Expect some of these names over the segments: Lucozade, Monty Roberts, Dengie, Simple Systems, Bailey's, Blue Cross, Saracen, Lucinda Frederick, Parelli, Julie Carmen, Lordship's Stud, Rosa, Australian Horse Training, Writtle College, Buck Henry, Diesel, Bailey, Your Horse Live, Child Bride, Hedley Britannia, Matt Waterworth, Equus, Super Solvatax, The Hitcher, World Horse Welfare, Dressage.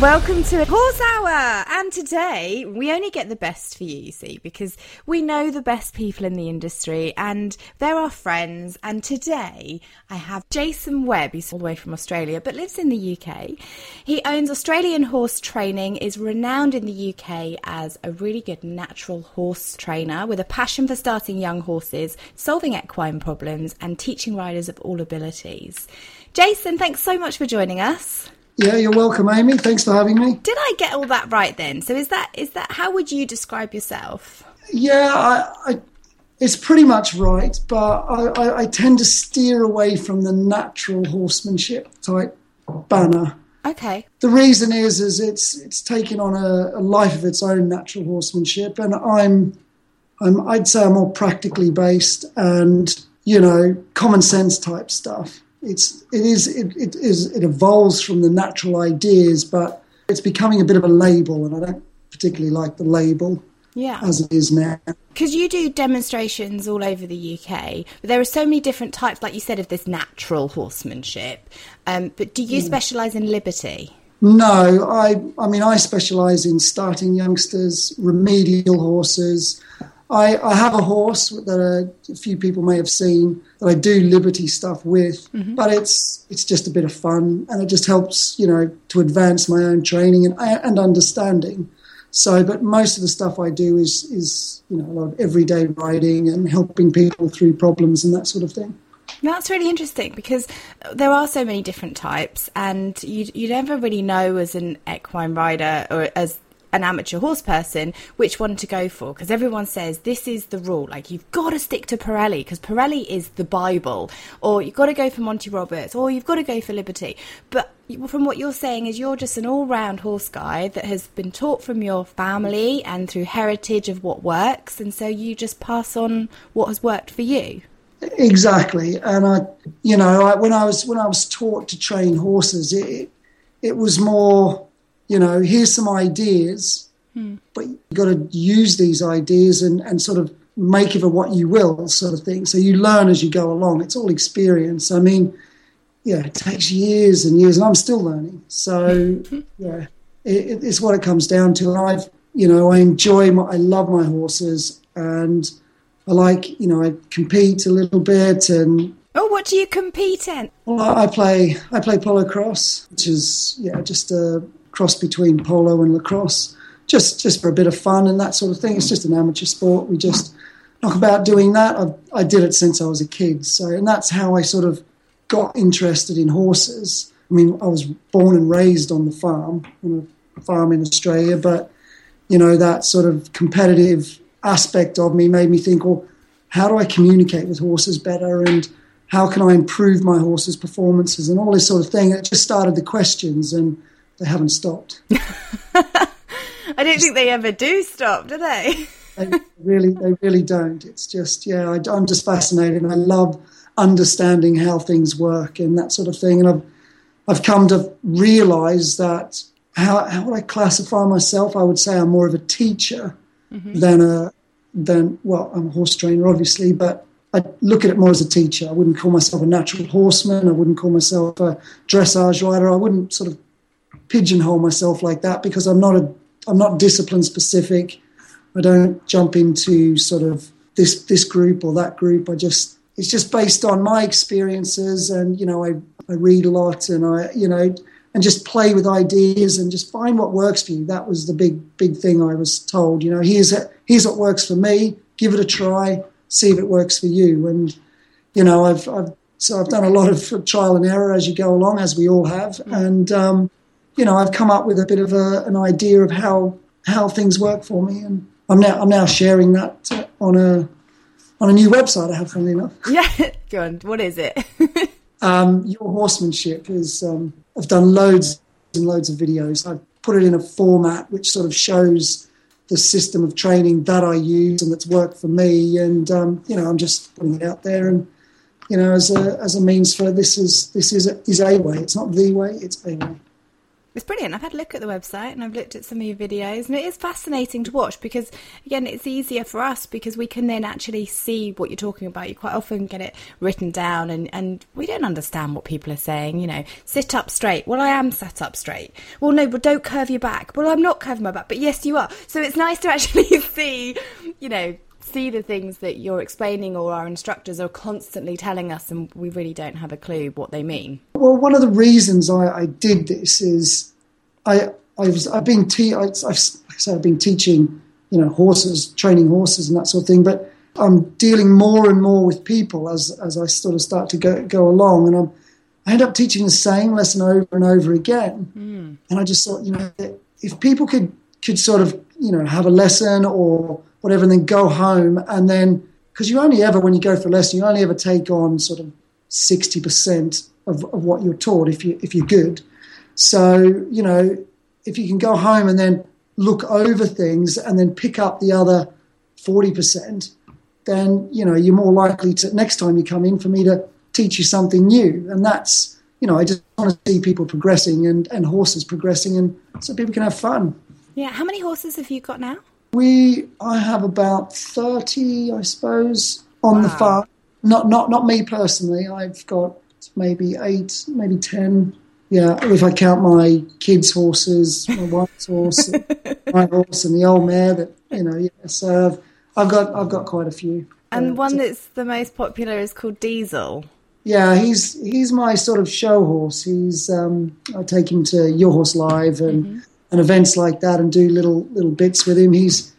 Welcome to Horse Hour, and today we only get the best for you, because we know the best people in the industry and they're our friends. And today I have Jason Webb, who's all the way from Australia but lives in the UK. He owns Australian Horse Training, is renowned in the UK as a really good natural horse trainer with a passion for starting young horses, solving equine problems and teaching riders of all abilities. Jason, thanks so much for joining us. Yeah, you're welcome, Amy. Thanks for having me. Did I get all that right then? So is that how would you describe yourself? Yeah, I it's pretty much right, but I tend to steer away from the natural horsemanship type banner. Okay. The reason is it's taken on a life of its own, natural horsemanship, and I'd say I'm more practically based and, you know, common sense type stuff. It evolves from the natural ideas, but it's becoming a bit of a label, and I don't particularly like the label as it is now. Because you do demonstrations all over the UK, but there are so many different types, like you said, of this natural horsemanship. But do you specialise in liberty? No, I mean I specialise in starting youngsters, remedial horses. I have a horse that a few people may have seen that I do liberty stuff with, but it's just a bit of fun, and it just helps, you know, to advance my own training and understanding. So, but most of the stuff I do is, you know, a lot of everyday riding and helping people through problems and that sort of thing. That's really interesting, because there are so many different types, and you never really know as an equine rider or as an amateur horse person which one to go for, because everyone says this is the rule, like you've got to stick to Parelli because Parelli is the Bible, or you've got to go for Monty Roberts, or you've got to go for liberty. But from what you're saying is you're just an all-round horse guy that has been taught from your family and through heritage of what works, and so you just pass on what has worked for you. Exactly. And I when I was taught to train horses, it was more, you know, here's some ideas, but you've got to use these ideas and sort of make of it what you will, sort of thing. So you learn as you go along. It's all experience. I mean, yeah, it takes years and years, and I'm still learning. So, yeah, it's what it comes down to. And I love my horses, and I like, you know, I compete a little bit. And oh, what do you compete in? Well, I play polo cross, which is, yeah, just a cross between polo and lacrosse, just for a bit of fun and that sort of thing. It's just an amateur sport. We just knock about doing that. I did it since I was a kid, so, and that's how I sort of got interested in horses. I mean, I was born and raised on a farm in Australia, but, you know, that sort of competitive aspect of me made me think, well, how do I communicate with horses better, and how can I improve my horses' performances, and all this sort of thing. It just started the questions, and they haven't stopped. I don't think they ever do stop, do they? they really don't. It's just, yeah, I'm just fascinated. I love understanding how things work and that sort of thing. And I've come to realise that how would I classify myself? I would say I'm more of a teacher than I'm a horse trainer, obviously, but I look at it more as a teacher. I wouldn't call myself a natural horseman. I wouldn't call myself a dressage rider. I wouldn't sort of pigeonhole myself like that because I'm not discipline specific. I don't jump into sort of this group or that group. It's just based on my experiences, and I read a lot, and I just play with ideas and just find what works for you. That was the big thing I was told. Here's what works for me. Give it a try. See if it works for you. And I've done a lot of trial and error as you go along, as we all have. And I've come up with a bit of an idea of how things work for me. And I'm now sharing that on a new website I have, funnily enough. Yeah, go on. What is it? Your Horsemanship is. I've done loads and loads of videos. I've put it in a format which sort of shows the system of training that I use and that's worked for me. And I'm just putting it out there, and as a means for this is a way. It's not the way. It's a way. It's brilliant. I've had a look at the website and I've looked at some of your videos, and it is fascinating to watch because, again, it's easier for us because we can then actually see what you're talking about. You quite often get it written down and we don't understand what people are saying. Sit up straight. Well, I am sat up straight. Well, no, but don't curve your back. Well, I'm not curving my back, but yes, you are. So it's nice to actually see the things that you're explaining or our instructors are constantly telling us and we really don't have a clue what they mean. Well, one of the reasons I did this is I've been teaching, horses, training horses and that sort of thing, but I'm dealing more and more with people as I sort of start to go along, and I end up teaching the same lesson over and over again. And I just thought, if people could sort of, have a lesson or whatever, and then go home, and then, because when you go for a lesson, you only ever take on sort of 60% of what you're taught if you're good. So, if you can go home and then look over things and then pick up the other 40%, then, you're more likely to, next time you come in, for me to teach you something new. And that's, I just want to see people progressing and horses progressing, and so people can have fun. Yeah. How many horses have you got now? I have about 30, I suppose, on the farm. Not me personally. I've got maybe 8, maybe 10. Yeah, if I count my kids' horses, my wife's horse, my horse, and the old mare. That Yeah, so I've got quite a few. And one that's the most popular is called Diesel. Yeah, he's my sort of show horse. He's I take him to Your Horse Live and. Mm-hmm. And events like that, and do little bits with him. He's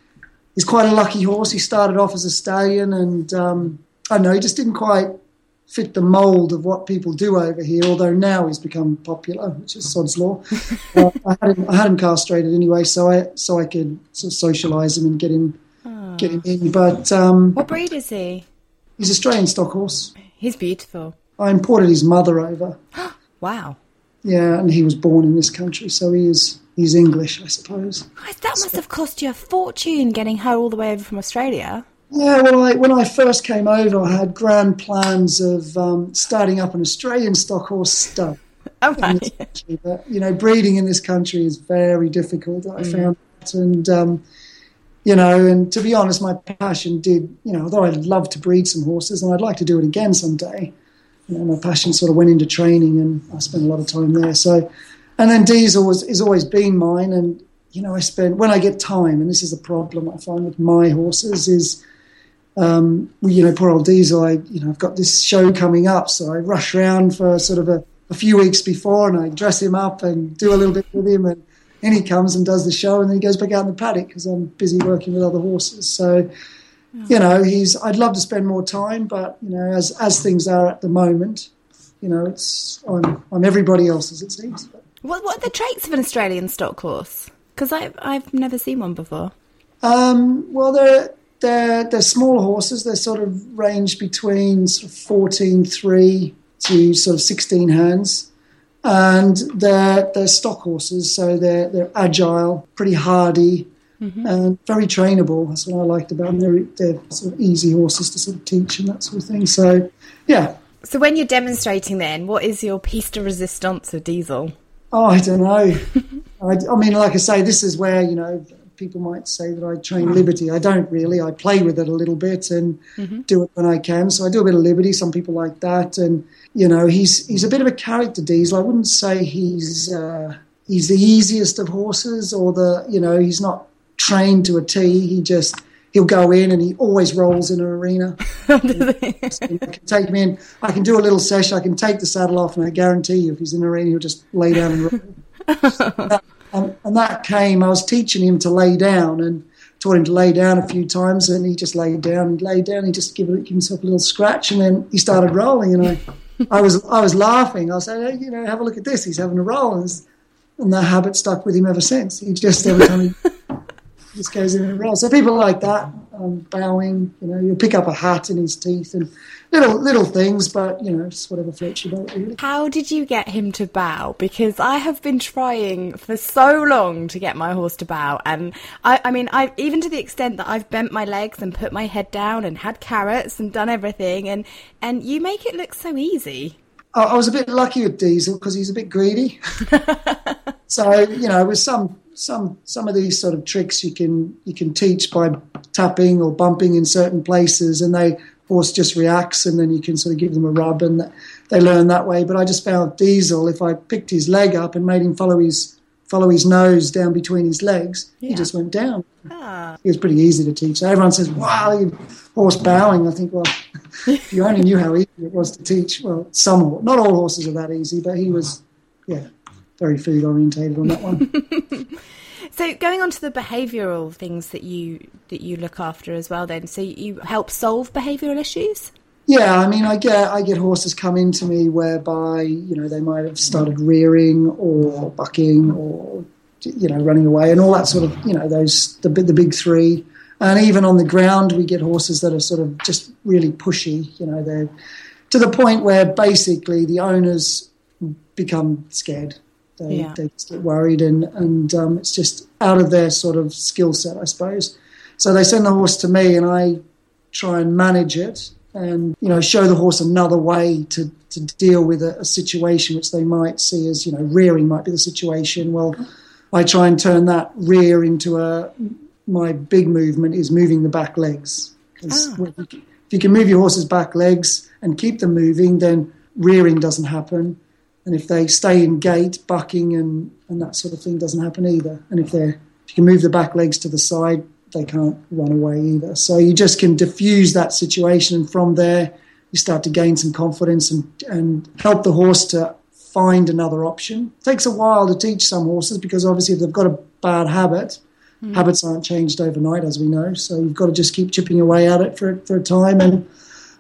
quite a lucky horse. He started off as a stallion, and he just didn't quite fit the mould of what people do over here. Although now he's become popular, which is sod's law. I had him castrated anyway, so I could sort of socialise him and get him in. But what breed is he? He's Australian stock horse. He's beautiful. I imported his mother over. Wow. Yeah, and he was born in this country, so he is. He's English, I suppose. That must have cost you a fortune getting her all the way over from Australia. Yeah, well, when I first came over, I had grand plans of starting up an Australian stock horse stud. Oh, right. But, breeding in this country is very difficult, I found that. And, and to be honest, my passion did, although I'd love to breed some horses and I'd like to do it again someday, my passion sort of went into training and I spent a lot of time there. So... And then Diesel has always been mine, and, I spend, when I get time, and this is a problem I find with my horses, is, poor old Diesel, I've got this show coming up, so I rush round for sort of a few weeks before, and I dress him up and do a little bit with him, and then he comes and does the show, and then he goes back out in the paddock because I'm busy working with other horses. So, I'd love to spend more time, but, as things are at the moment, I'm everybody else's, it seems, but. What are the traits of an Australian stock horse? Because I've never seen one before. Well, they're small horses. They sort of range between sort of 14.3 to sort of 16 hands, and they're stock horses. So they're agile, pretty hardy, and very trainable. That's what I liked about them. They're sort of easy horses to sort of teach and that sort of thing. So, yeah. So when you're demonstrating, then what is your piece de resistance of Diesel? Oh, I don't know. I mean, like I say, this is where, people might say that I train liberty. I don't really. I play with it a little bit and do it when I can. So I do a bit of liberty. Some people like that. And, he's a bit of a character, Diesel. I wouldn't say he's he's the easiest of horses, or the, you know, he's not trained to a T. He'll go in and he always rolls in an arena. Can take me in. I can do a little session. I can take the saddle off, and I guarantee you, if he's in an arena, he'll just lay down and roll. And that came. I was teaching him to lay down, and taught him to lay down a few times, and he just laid down. He just gave himself a little scratch, and then he started rolling. And I was laughing. I said, hey, you know, have a look at this. He's having a roll, and that habit stuck with him ever since. He just every time he just goes in and rolls. So people like that, bowing. You know, you'll pick up a hat in his teeth and little things, but you know, just whatever floats your boat, really. How did you get him to bow? Because I have been trying for so long to get my horse to bow, and I mean, even to the extent that I've bent my legs and put my head down and had carrots and done everything, and you make it look so easy. I was a bit lucky with Diesel because he's a bit greedy. So, you know, with some of these sort of tricks you can teach by tapping or bumping in certain places, and the horse just reacts, and then you can sort of give them a rub, and they learn that way. But I just found Diesel, if I picked his leg up and made him follow his nose down between his legs, He just went down. It was pretty easy to teach. So everyone says, wow, your horse bowing. I think, well, if you only knew how easy it was to teach. Well, not all horses are that easy, but he was, very food orientated on that one. So going on to the behavioural things that you look after as well, then, so you help solve behavioural issues? Yeah, I mean, I get horses come into me whereby, you know, they might have started rearing or bucking or, you know, running away and all that sort of, you know, those the big three. And even on the ground, we get horses that are sort of just really pushy. You know, they're to the point where basically the owners become scared. They just get worried, and it's just out of their sort of skill set, I suppose. So they send the horse to me, and I try and manage it and, you know, show the horse another way to deal with a situation which they might see as, you know, rearing might be the situation. Well, I try and turn that rear into my big movement is moving the back legs. Because if you can move your horse's back legs and keep them moving, then rearing doesn't happen. And if they stay in gait, bucking and that sort of thing doesn't happen either. And if you can move the back legs to the side, they can't run away either. So you just can diffuse that situation, and from there you start to gain some confidence and help the horse to find another option. It takes a while to teach some horses because obviously if they've got a bad habit, habits aren't changed overnight, as we know. So you've got to just keep chipping away at it for a time, and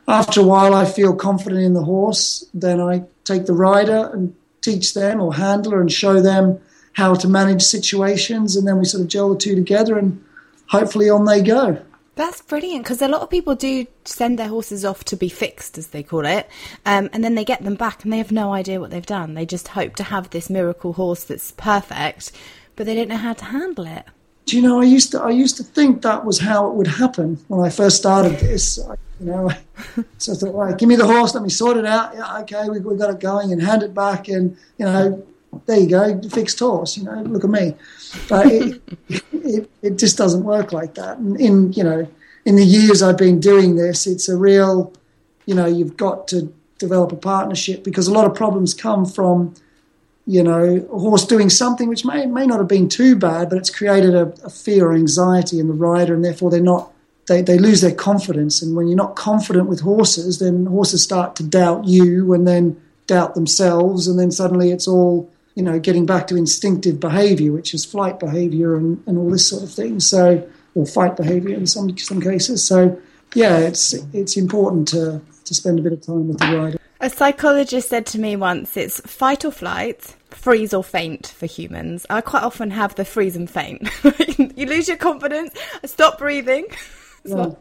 after a while I feel confident in the horse. Then I take the rider and teach them, or handler, and show them how to manage situations, and then we sort of gel the two together, and hopefully on they go. That's brilliant, because a lot of people do send their horses off to be fixed, as they call it, and then they get them back and they have no idea what they've done. They just hope to have this miracle horse that's perfect, but they don't know how to handle it. Do you know, I used to think that was how it would happen when I first started this. So I thought, right, give me the horse, let me sort it out. Yeah, okay, we got it going, and hand it back, and, you know, there you go, fixed horse, you know, look at me. But it just doesn't work like that. And in the years I've been doing this, it's a real, you know, you've got to develop a partnership, because a lot of problems come from, you know, a horse doing something which may not have been too bad, but it's created a fear or anxiety in the rider, and therefore they lose their confidence. And when you're not confident with horses, then horses start to doubt you, and then doubt themselves, and then suddenly it's all, you know, getting back to instinctive behaviour, which is flight behaviour and all this sort of thing. So, or fight behaviour in some cases. So, yeah, it's important to spend a bit of time with the rider. A psychologist said to me once, it's fight or flight, freeze or faint for humans. I quite often have the freeze and faint. You lose your confidence, stop breathing. Yeah.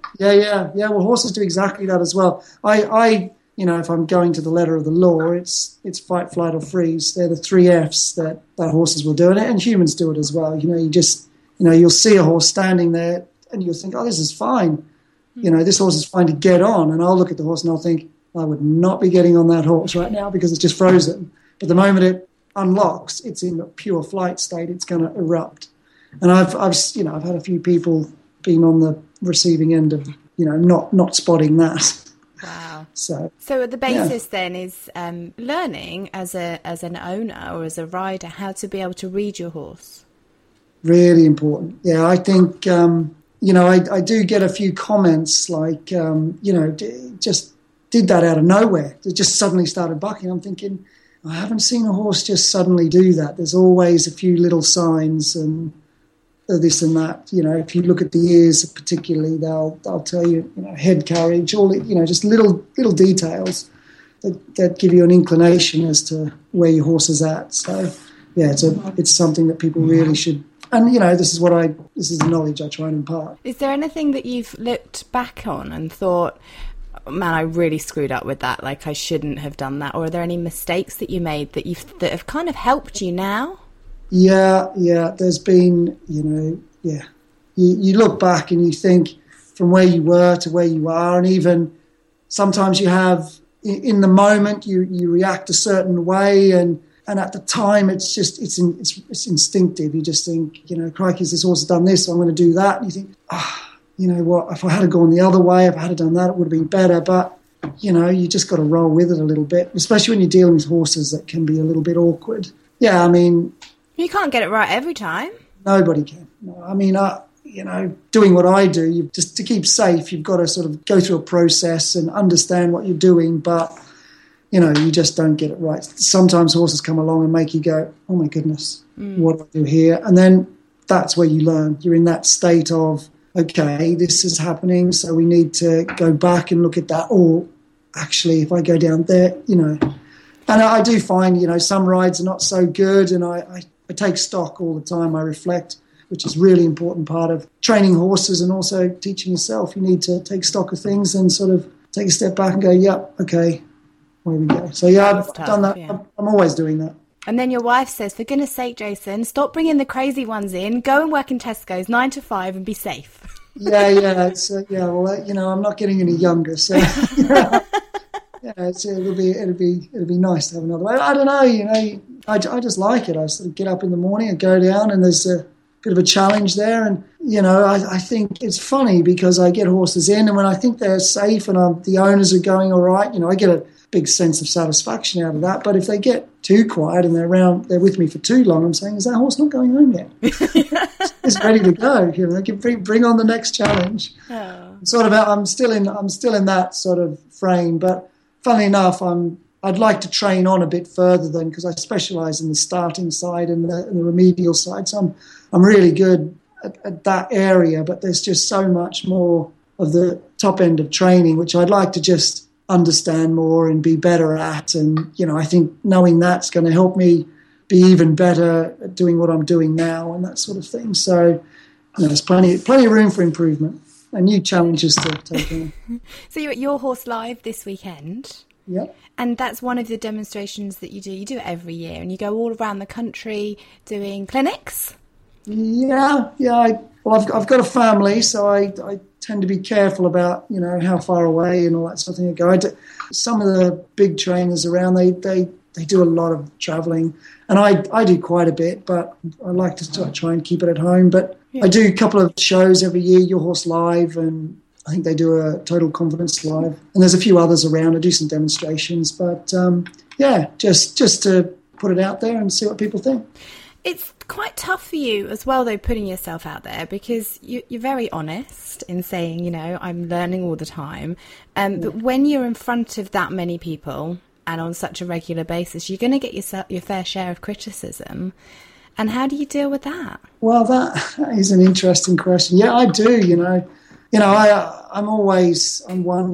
Well, horses do exactly that as well. I, you know, if I'm going to the letter of the law, it's fight, flight or freeze. They're the three F's that horses will do, and humans do it as well. You know, you just, you know, you'll see a horse standing there and you'll think, oh, this is fine. You know, this horse is fine to get on. And I'll look at the horse and I'll think, I would not be getting on that horse right now because it's just frozen. But the moment it unlocks, it's in a pure flight state. It's going to erupt. And I've had a few people being on the receiving end of, you know, not spotting that. Wow. So the basis then is learning as an owner or as a rider how to be able to read your horse. Really important. Yeah, I think, I do get a few comments like, just did that out of nowhere. It just suddenly started bucking. I'm thinking, I haven't seen a horse just suddenly do that. There's always a few little signs and this and that. You know, if you look at the ears particularly, they'll tell you, head carriage, all, just little details that give you an inclination as to where your horse is at. So, yeah, it's something that people really should. And, this is the knowledge I try and impart. Is there anything that you've looked back on and thought, man, I really screwed up with that, like I shouldn't have done that? Or are there any mistakes that you made that have kind of helped you now? Yeah, there's been, you look back and you think from where you were to where you are, and even sometimes you have, in the moment, you react a certain way, and at the time it's just, it's instinctive. You just think, crikey, this horse has done this, so I'm going to do that. And you think, you know what, if I had gone the other way, if I had done that, it would have been better. But, you just got to roll with it a little bit, especially when you're dealing with horses that can be a little bit awkward. Yeah, I mean... You can't get it right every time. Nobody can. No, I mean, doing what I do, just to keep safe, you've got to sort of go through a process and understand what you're doing, but, you just don't get it right. Sometimes horses come along and make you go, oh, my goodness, what do I do here? And then that's where you learn. You're in that state of... okay, this is happening, so we need to go back and look at that. Or actually, if I go down there, and I do find, some rides are not so good, and I take stock all the time. I reflect, which is a really important part of training horses and also teaching yourself. You need to take stock of things and sort of take a step back and go, yep, okay, where we go. So, yeah, I've done that. Yeah. I'm always doing that. And then your wife says, for goodness sake, Jason, stop bringing the crazy ones in. Go and work in Tesco's 9 to 5 and be safe. Yeah. It's, well, I'm not getting any younger. So, it'll be nice to have another way. I don't know, I just like it. I sort of get up in the morning and go down, and there's a bit of a challenge there. And, I think it's funny because I get horses in, and when I think they're safe and the owners are going all right, I get a big sense of satisfaction out of that. But if they get too quiet and they're with me for too long, I'm saying, is that horse not going home yet? It's ready to go. Bring on the next challenge. Oh. Sort of, I'm still in that sort of frame. But funnily enough, I'd like to train on a bit further than, because I specialise in the starting side and the remedial side. So I'm really good at that area. But there's just so much more of the top end of training, which I'd like to just understand more and be better at, and I think knowing that's going to help me be even better at doing what I'm doing now and that sort of thing. So there's plenty of room for improvement and new challenges to take on. So you're at Your Horse Live this weekend. Yep. And that's one of the demonstrations that you do. You do it every year, and you go all around the country doing clinics. Yeah. I've got a family, so I tend to be careful about, how far away and all that sort of thing. Some of the big trainers around, they do a lot of travelling, and I do quite a bit, but I like to try and keep it at home. But yeah. I do a couple of shows every year, Your Horse Live, and I think they do a Total Confidence Live, and there's a few others around. I do some demonstrations, but just to put it out there and see what people think. It's quite tough for you as well, though, putting yourself out there, because you're very honest in saying, I'm learning all the time. But when you're in front of that many people and on such a regular basis, you're going to get your fair share of criticism. And how do you deal with that? Well, that is an interesting question. Yeah, I do, I'm one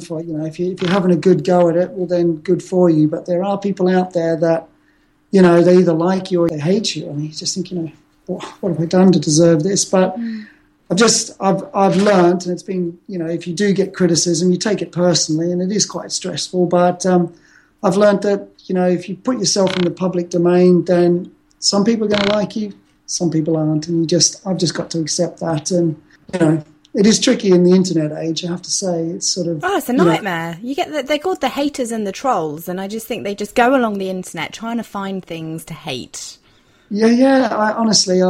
for, if you're having a good go at it, well, then good for you. But there are people out there that, they either like you or they hate you. And you just think, what have I done to deserve this? But I've learned, and it's been, if you do get criticism, you take it personally, and it is quite stressful. But I've learned that, if you put yourself in the public domain, then some people are going to like you, some people aren't. And I've just got to accept that. And, it is tricky in the internet age, I have to say. It's sort of... oh, it's a nightmare. You get they're called the haters and the trolls, and I just think they just go along the internet trying to find things to hate. Yeah. I honestly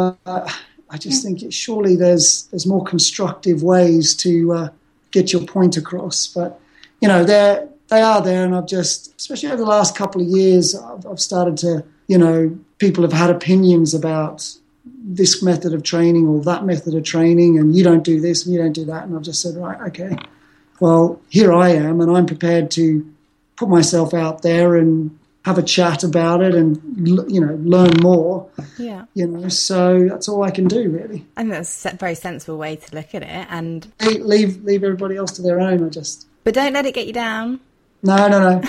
just think surely there's more constructive ways to get your point across. But, you know, they are there. And I've just, especially over the last couple of years, I've started to, you know, people have had opinions about this method of training or that method of training, and you don't do this and you don't do that. And I've just said, right, okay, well, here I am, and I'm prepared to put myself out there and have a chat about it and, you know, learn more. Yeah. You know, so that's all I can do, really. And that's a very sensible way to look at it. And leave everybody else to their own. But don't let it get you down. No.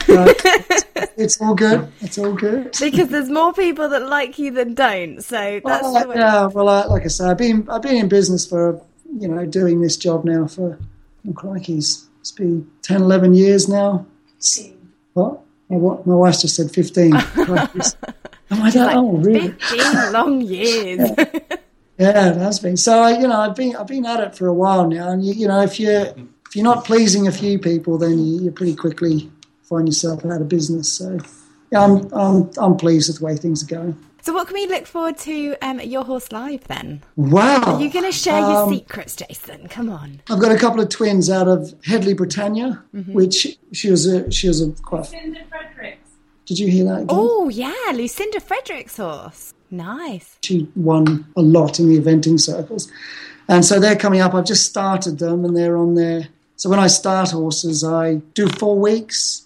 It's all good. It's all good. Because there's more people that like you than don't. So that's the way. Yeah. Well, like I say, I've been in business for, you know, doing this job now for, oh, crikeys, it's been 10, 11 years now. What? My wife just said 15. Crikeys. I'm like, oh, really? 15 long years. Yeah, it has been. So, you know, I've been at it for a while now, and you know, if you're not pleasing a few people, then you pretty quickly find yourself out of business. So yeah, I'm pleased with the way things are going. So what can we look forward to at Your Horse Live then? Wow. Are you going to share your secrets, Jason? Come on. I've got a couple of twins out of Hedley Britannia, mm-hmm. which she was a quite... Lucinda Frederick's. Did you hear that again? Oh, yeah, Lucinda Frederick's horse. Nice. She won a lot in the eventing circles. And so they're coming up. I've just started them and they're on there. So when I start horses, I do 4 weeks.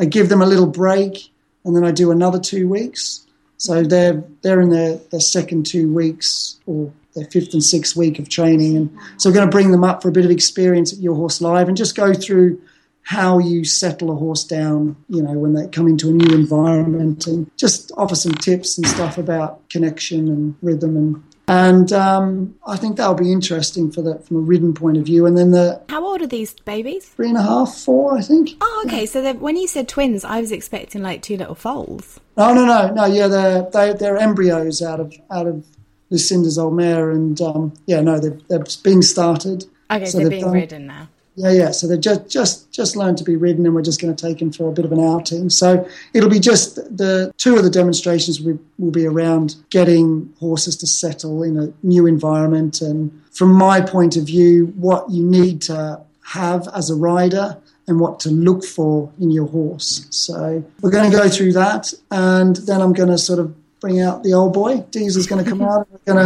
I give them a little break and then I do another 2 weeks. So they're in their second 2 weeks or their fifth and sixth week of training. And so we're going to bring them up for a bit of experience at Your Horse Live and just go through how you settle a horse down, you know, when they come into a new environment, and just offer some tips and stuff about connection and rhythm. And I think that'll be interesting for that from a ridden point of view. And then how old are these babies? 3 and a half, 4, I think. Oh, okay. Yeah. So when you said twins, I was expecting like two little foals. Oh, no. Yeah, they're embryos out of Lucinda's old mare, and they're being started. Okay, so they're being ridden now. Yeah. So they've just learned to be ridden, and we're just going to take them for a bit of an outing. So it'll be just the two of the demonstrations will be around getting horses to settle in a new environment. And from my point of view, what you need to have as a rider and what to look for in your horse. So we're going to go through that. And then I'm going to sort of bring out the old boy. Diesel's going to come out. And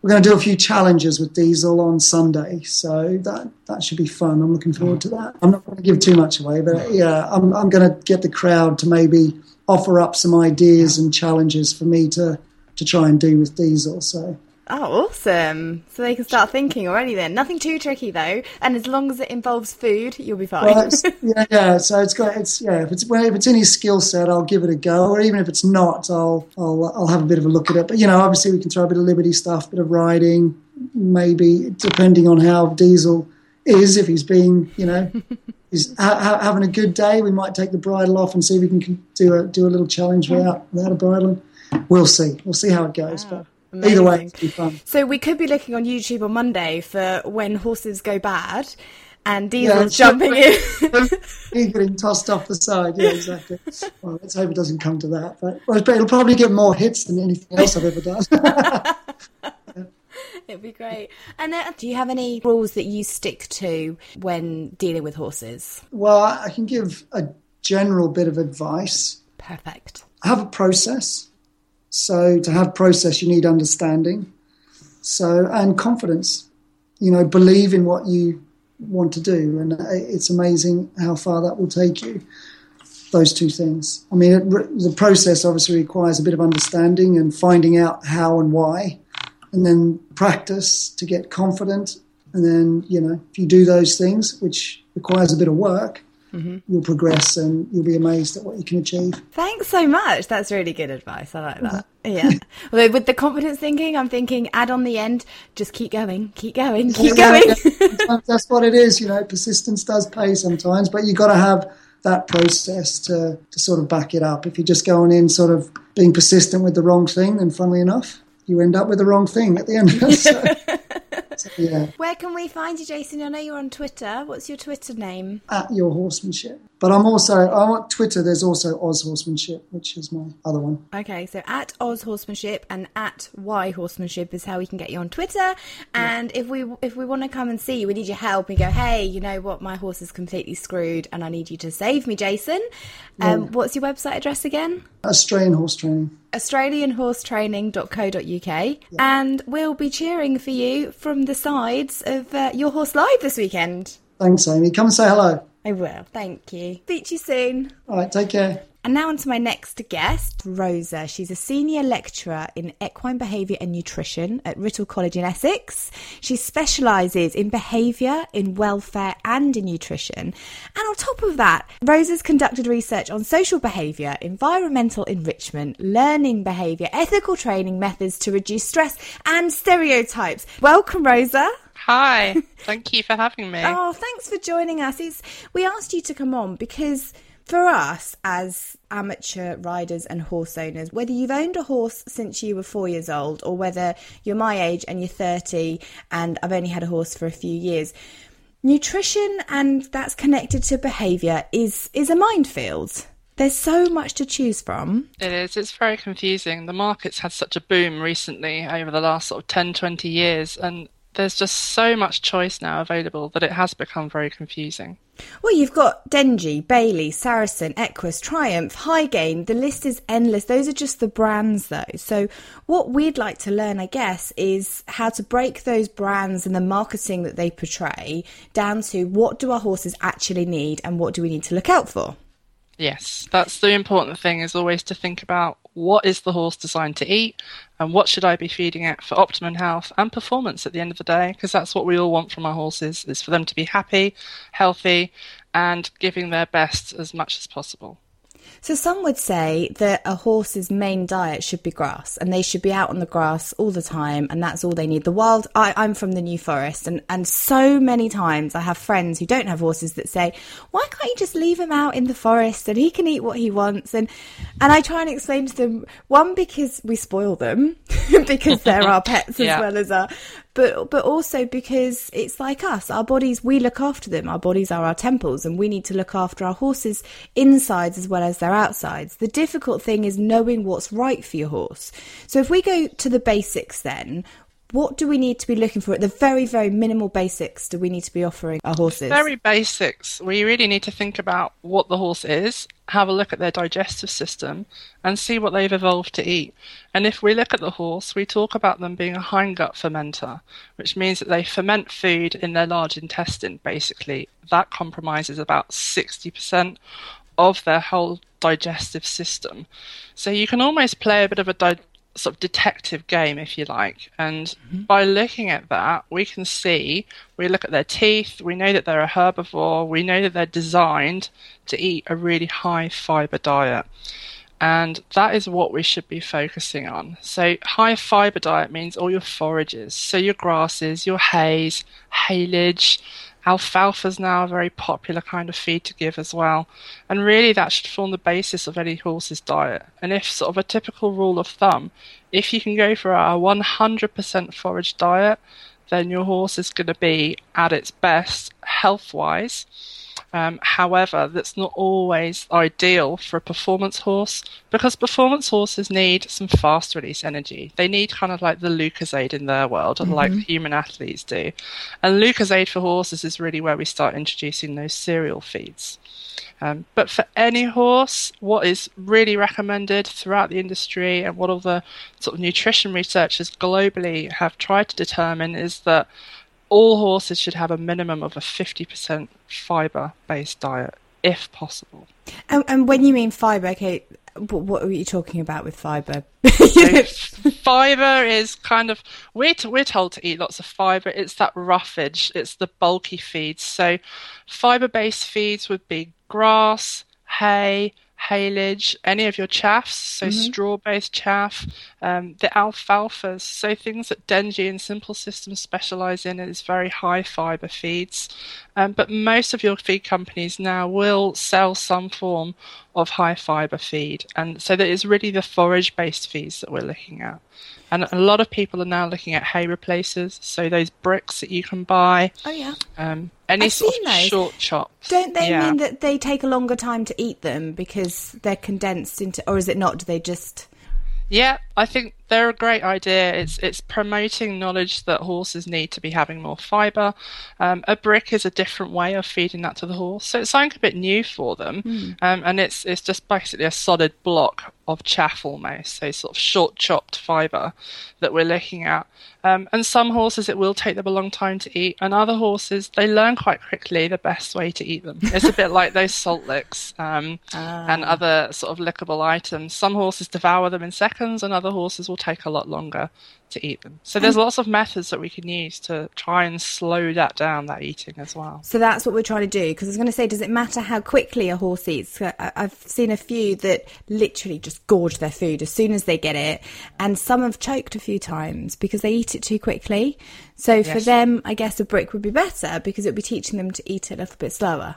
We're going to do a few challenges with Diesel on Sunday, so that should be fun. I'm looking forward to that. I'm not going to give too much away, but yeah, I'm going to get the crowd to maybe offer up some ideas and challenges for me to try and do with Diesel. So. Oh, awesome. So they can start thinking already then. Nothing too tricky, though, and as long as it involves food, you'll be fine. Well, yeah, so if it's in his skill set, I'll give it a go, or even if it's not, I'll have a bit of a look at it. But, you know, obviously we can throw a bit of liberty stuff, a bit of riding, maybe, depending on how Diesel is, if he's being, you know, he's having a good day, we might take the bridle off and see if we can do a little challenge without a bridle. We'll see how it goes, but... Amazing. Either way, it's fun. So we could be looking on YouTube on Monday for when horses go bad and Diesel's jumping in. He's getting tossed off the side. Yeah, exactly. Well, let's hope it doesn't come to that. But it'll probably get more hits than anything else I've ever done. It'd be great. And do you have any rules that you stick to when dealing with horses? Well, I can give a general bit of advice. Perfect. I have a process. So to have process, you need understanding, and confidence. You know, believe in what you want to do, and it's amazing how far that will take you. Those two things. I mean, the process obviously requires a bit of understanding and finding out how and why, and then practice to get confident. And then, you know, if you do those things, which requires a bit of work, mm-hmm. you'll progress and you'll be amazed at what you can achieve. Thanks so much. That's really good advice. I like that. Yeah. Although with the confidence thinking, I'm thinking add on the end, just keep going, keep going. That's what it is, you know, persistence does pay sometimes, but you've got to have that process to sort of back it up. If you're just going in sort of being persistent with the wrong thing, then funnily enough, you end up with the wrong thing at the end of it. Yeah. Where can we find you, Jason? I know you're on Twitter. What's your Twitter name? @YourHorsemanship. But I'm also, on Twitter, there's also Oz Horsemanship, which is my other one. Okay, so at Oz Horsemanship and at Y Horsemanship is how we can get you on Twitter. And yeah. if we want to come and see you, we need your help. We go, hey, you know what? My horse is completely screwed and I need you to save me, Jason. Yeah. What's your website address again? Australian Horse Training. AustralianHorseTraining.co.uk. Yeah. And we'll be cheering for you from the sides of Your Horse Live this weekend. Thanks, Amy. Come and say hello. I will. Thank you. Speak to you soon. All right, take care. And now on to my next guest, Rosa. She's a senior lecturer in equine behaviour and nutrition at Writtle College in Essex. She specialises in behaviour, in welfare and in nutrition. And on top of that, Rosa's conducted research on social behaviour, environmental enrichment, learning behaviour, ethical training methods to reduce stress and stereotypes. Welcome, Rosa. Hi, thank you for having me. Oh, thanks for joining us. We asked you to come on because for us as amateur riders and horse owners, whether you've owned a horse since you were 4 years old or whether you're my age and you're 30 and I've only had a horse for a few years, nutrition and that's connected to behaviour is a minefield. There's so much to choose from. It is. It's very confusing. The market's had such a boom recently over the last sort of 10, 20 years and there's just so much choice now available that it has become very confusing. Well, you've got Dengie, Bailey, Saracen, Equus, Triumph, High Gain. The list is endless. Those are just the brands, though. So what we'd like to learn, I guess, is how to break those brands and the marketing that they portray down to what do our horses actually need and what do we need to look out for? Yes, that's the important thing, is always to think about what is the horse designed to eat and what should I be feeding it for optimum health and performance at the end of the day, because that's what we all want from our horses, is for them to be happy, healthy and giving their best as much as possible. So some would say that a horse's main diet should be grass and they should be out on the grass all the time and that's all they need. The wild, I'm from the New Forest and so many times I have friends who don't have horses that say, why can't you just leave him out in the forest and he can eat what he wants? And I try and explain to them, one, because we spoil them because they're our pets as well as our... But also because it's like us, our bodies, we look after them. Our bodies are our temples and we need to look after our horses' insides as well as their outsides. The difficult thing is knowing what's right for your horse. So if we go to the basics then, what do we need to be looking for at the very, very minimal basics do we need to be offering our horses? Very basics. We really need to think about what the horse is, have a look at their digestive system and see what they've evolved to eat. And if we look at the horse, we talk about them being a hindgut fermenter, which means that they ferment food in their large intestine, basically. That comprises about 60% of their whole digestive system. So you can almost play a bit of a sort of detective game, if you like. And by looking at that, we can see, we look at their teeth, we know that they're a herbivore, we know that they're designed to eat a really high fibre diet. And that is what we should be focusing on. So high fibre diet means all your forages, so your grasses, your hays, haylage, alfalfa's now a very popular kind of feed to give as well. And really that should form the basis of any horse's diet. And if sort of a typical rule of thumb, if you can go for a 100% forage diet, then your horse is going to be at its best health-wise. However, that's not always ideal for a performance horse because performance horses need some fast release energy. They need kind of like the Lucozade in their world, like human athletes do. And Lucozade for horses is really where we start introducing those cereal feeds. But for any horse, what is really recommended throughout the industry and what all the sort of nutrition researchers globally have tried to determine is that all horses should have a minimum of a 50% fibre-based diet, if possible. And when you mean fibre, okay, what are you talking about with fibre? So fibre is kind of, we're told to eat lots of fibre. It's that roughage. It's the bulky feeds. So fibre-based feeds would be grass, hay, haylage, any of your chaffs, so straw-based chaff, the alfalfas, so things that Dengie and Simple Systems specialise in is very high fibre feeds. But most of your feed companies now will sell some form of high fibre feed. And so that is really the forage-based feeds that we're looking at. And a lot of people are now looking at hay replacers, so those bricks that you can buy. Oh, yeah. Any I've sort of those. Short chops. Don't they mean that they take a longer time to eat them because they're condensed into, or is it not? Do they just... Yeah, I think they're a great idea. It's promoting knowledge that horses need to be having more fibre. A brick is a different way of feeding that to the horse. So it's something a bit new for them. And it's just basically a solid block of chaff almost, so sort of short-chopped fibre that we're looking at. And some horses, it will take them a long time to eat. And other horses, they learn quite quickly the best way to eat them. It's a bit like those salt licks and other sort of lickable items. Some horses devour them in seconds and other horses will take a lot longer to eat them. So there's lots of methods that we can use to try and slow that down, that eating as well. So that's what we're trying to do, because I was going to say, does it matter how quickly a horse eats? I've seen a few that literally just gorge their food as soon as they get it, and some have choked a few times because they eat it too quickly. So for them, I guess a brick would be better because it would be teaching them to eat it a little bit slower.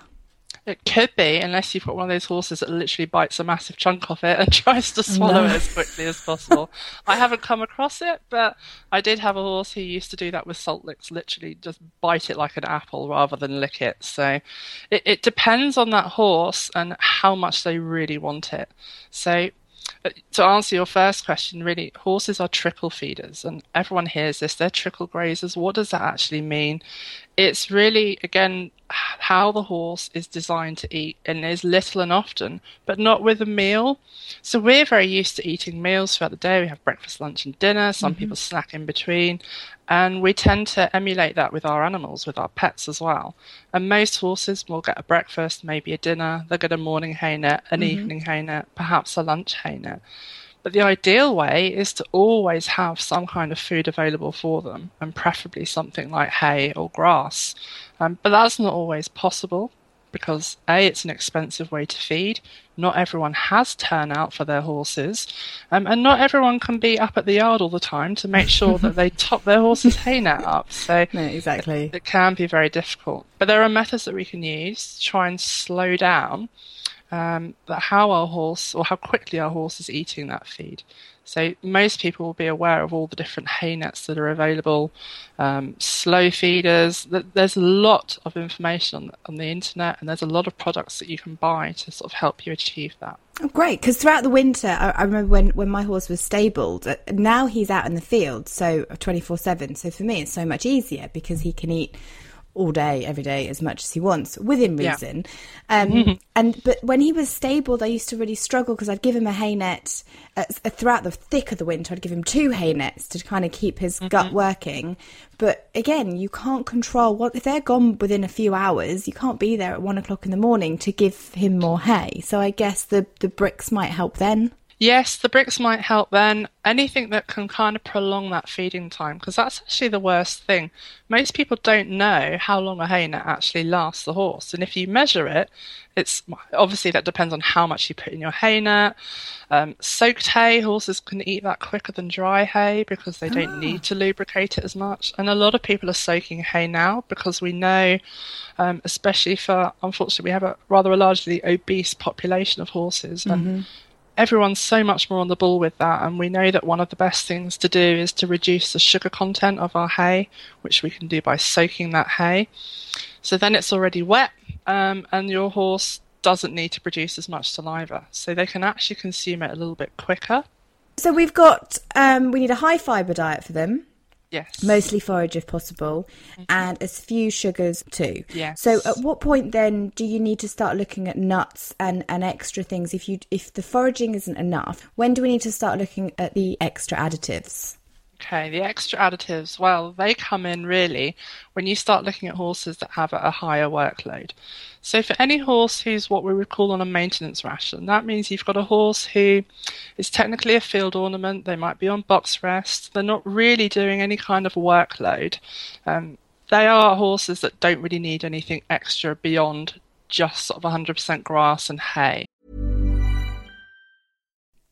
It could be, unless you've got one of those horses that literally bites a massive chunk off it and tries to swallow it as quickly as possible. I haven't come across it, but I did have a horse who used to do that with salt licks, literally just bite it like an apple rather than lick it. So it depends on that horse and how much they really want it. So to answer your first question, really, horses are trickle feeders, and everyone hears this, they're trickle grazers. What does that actually mean? It's really, again, how the horse is designed to eat, and is little and often, but not with a meal. So we're very used to eating meals throughout the day. We have breakfast, lunch and dinner. Some people snack in between. And we tend to emulate that with our animals, with our pets as well. And most horses will get a breakfast, maybe a dinner. They'll get a morning hay net, an evening hay net, perhaps a lunch hay net. But the ideal way is to always have some kind of food available for them, and preferably something like hay or grass. But that's not always possible because, A, it's an expensive way to feed. Not everyone has turnout for their horses. And not everyone can be up at the yard all the time to make sure that they top their horse's hay net up. So no, exactly. It can be very difficult. But there are methods that we can use to try and slow down how our horse, or how quickly our horse is eating that feed. So most people will be aware of all the different hay nets that are available, slow feeders. There's a lot of information on the internet, and there's a lot of products that you can buy to sort of help you achieve that. Oh, great, because throughout the winter, I remember when my horse was stabled, now he's out in the field, so 24/7. So for me, it's so much easier because he can eat all day, every day, as much as he wants, within reason. But when he was stabled, I used to really struggle because I'd give him a hay net throughout the thick of the winter. I'd give him two hay nets to kind of keep his gut working. But again, you can't control what if they're gone within a few hours. You can't be there at 1 o'clock in the morning to give him more hay. So I guess the bricks might help then. Yes, the bricks might help then. Anything that can kind of prolong that feeding time, because that's actually the worst thing. Most people don't know how long a hay net actually lasts the horse. And if you measure it, it's obviously that depends on how much you put in your hay net. Soaked hay, horses can eat that quicker than dry hay because they don't need to lubricate it as much. And a lot of people are soaking hay now because we know, especially for, unfortunately, we have a rather largely obese population of horses. And everyone's so much more on the ball with that, and we know that one of the best things to do is to reduce the sugar content of our hay, which we can do by soaking that hay. So then it's already wet, and your horse doesn't need to produce as much saliva, so they can actually consume it a little bit quicker. So we've got we need a high fibre diet for them. Yes. Mostly forage if possible, and as few sugars too. Yes. So at what point then do you need to start looking at nuts and extra things? If the foraging isn't enough, when do we need to start looking at the extra additives? Okay, the extra additives, well, they come in really when you start looking at horses that have a higher workload. So for any horse who's what we would call on a maintenance ration, that means you've got a horse who is technically a field ornament, they might be on box rest, they're not really doing any kind of workload. They are horses that don't really need anything extra beyond just sort of 100% grass and hay.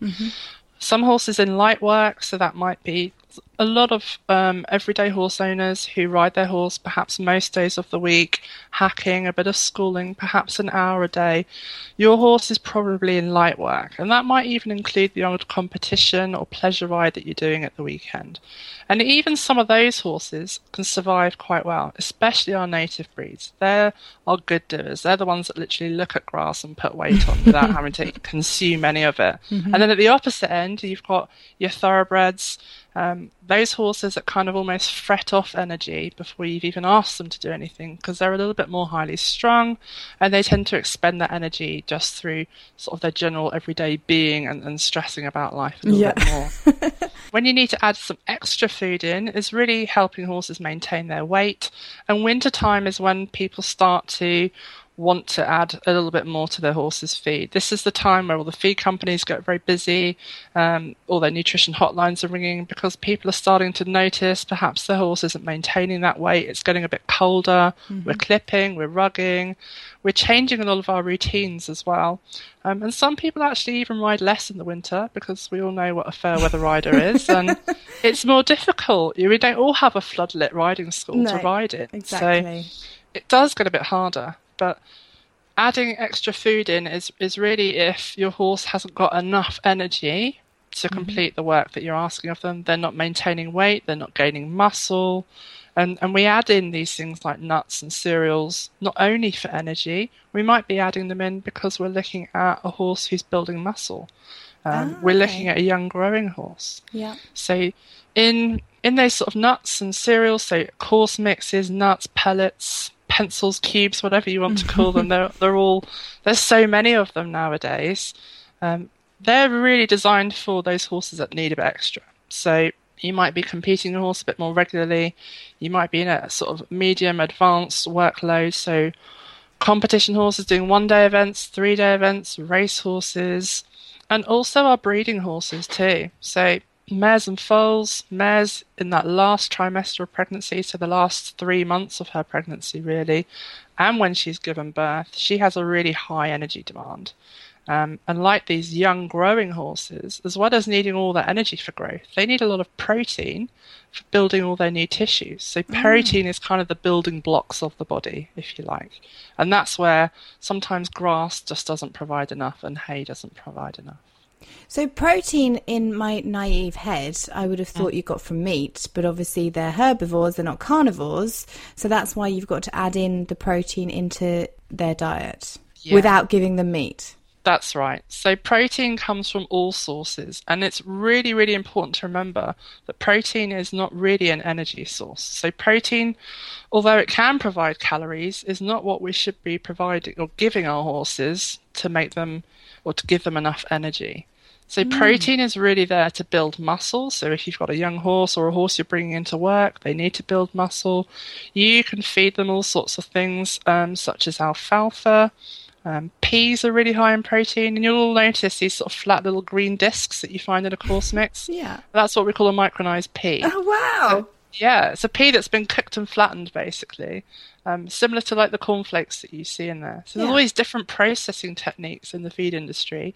Mm-hmm. Some horses in light work, so that might be a lot of everyday horse owners who ride their horse perhaps most days of the week, hacking, a bit of schooling, perhaps an hour a day. Your horse is probably in light work, and that might even include the old competition or pleasure ride that you're doing at the weekend. And even some of those horses can survive quite well, especially our native breeds. They're our good doers. They're the ones that literally look at grass and put weight on without having to consume any of it. Mm-hmm. And then at the opposite end, you've got your thoroughbreds, those horses that kind of almost fret off energy before you've even asked them to do anything, because they're a little bit more highly strung and they tend to expend that energy just through sort of their general everyday being and stressing about life a little bit more. When you need to add some extra food in is really helping horses maintain their weight, and winter time is when people start to want to add a little bit more to their horse's feed. This is the time where all the feed companies get very busy, all their nutrition hotlines are ringing because people are starting to notice perhaps their horse isn't maintaining that weight, it's getting a bit colder, mm-hmm. We're clipping, we're rugging, we're changing a lot of our routines as well. And some people actually even ride less in the winter because we all know what a fair weather rider is, and it's more difficult. We don't all have a floodlit riding school to ride it. Exactly. So it does get a bit harder. But adding extra food in is really if your horse hasn't got enough energy to complete the work that you're asking of them. They're not maintaining weight, they're not gaining muscle. And we add in these things like nuts and cereals, not only for energy, we might be adding them in because we're looking at a horse who's building muscle. We're looking at a young growing horse. Yeah. So in those sort of nuts and cereals, so coarse mixes, nuts, pellets, pencils, cubes, whatever you want to call them, there's so many of them nowadays. They're really designed for those horses that need a bit extra. So you might be competing your horse a bit more regularly. You might be in a sort of medium advanced workload. So competition horses doing 1-day events, 3-day events, race horses, and also our breeding horses too. So mares and foals, mares in that last trimester of pregnancy, so the last 3 months of her pregnancy really, and when she's given birth, she has a really high energy demand. And like these young growing horses, as well as needing all that energy for growth, they need a lot of protein for building all their new tissues. So protein is kind of the building blocks of the body, if you like. And that's where sometimes grass just doesn't provide enough and hay doesn't provide enough. So protein, in my naive head, I would have thought you got from meat, but obviously they're herbivores, they're not carnivores, so that's why you've got to add in the protein into their diet without giving them meat. That's right. So protein comes from all sources, and it's really, really important to remember that protein is not really an energy source. So protein, although it can provide calories, is not what we should be providing or giving our horses to make them or to give them enough energy. So protein is really there to build muscle. So if you've got a young horse or a horse you're bringing into work, they need to build muscle. You can feed them all sorts of things, such as alfalfa. Peas are really high in protein, and you'll all notice these sort of flat little green discs that you find in a course mix. Yeah, that's what we call a micronized pea. Oh, wow. So, yeah, it's a pea that's been cooked and flattened, basically, similar to like the cornflakes that you see in there. So there's all these different processing techniques in the feed industry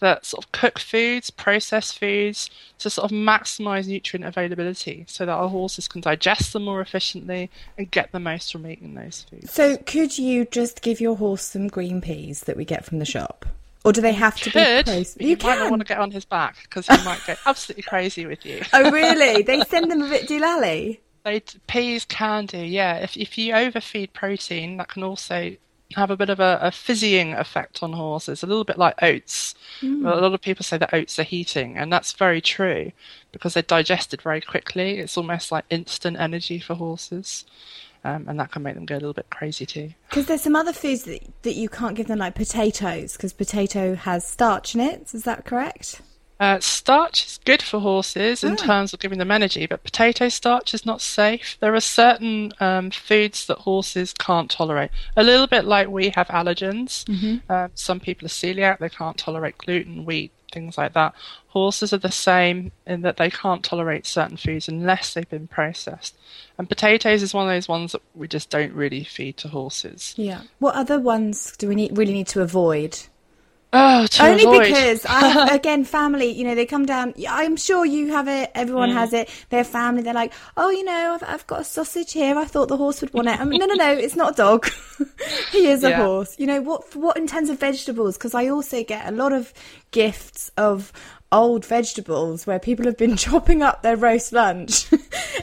that sort of cook foods, process foods to sort of maximize nutrient availability so that our horses can digest them more efficiently and get the most from eating those foods. So could you just give your horse some green peas that we get from the shop? Or do they have to be close? You might not want to get on his back because he might go absolutely crazy with you. Oh, really? They send them a bit doolally? Peas can do, yeah. If you overfeed protein, that can also have a bit of a fizzying effect on horses, a little bit like oats. A lot of people say that oats are heating, and that's very true because they're digested very quickly. It's almost like instant energy for horses. And that can make them go a little bit crazy too. Because there's some other foods that you can't give them, like potatoes, because potato has starch in it. Is that correct? Starch is good for horses in terms of giving them energy, but potato starch is not safe. There are certain foods that horses can't tolerate. A little bit like we have allergens. Some people are celiac, they can't tolerate gluten, wheat, things like that. Horses are the same in that they can't tolerate certain foods unless they've been processed. And potatoes is one of those ones that we just don't really feed to horses. Yeah. What other ones do we really need to avoid? Because, family, you know, they come down. I'm sure you have it. Everyone has it. Their family, they're like, oh, you know, I've got a sausage here. I thought the horse would want it. I mean, no, it's not a dog. He is a horse. You know, what in terms of vegetables? Because I also get a lot of gifts of old vegetables where people have been chopping up their roast lunch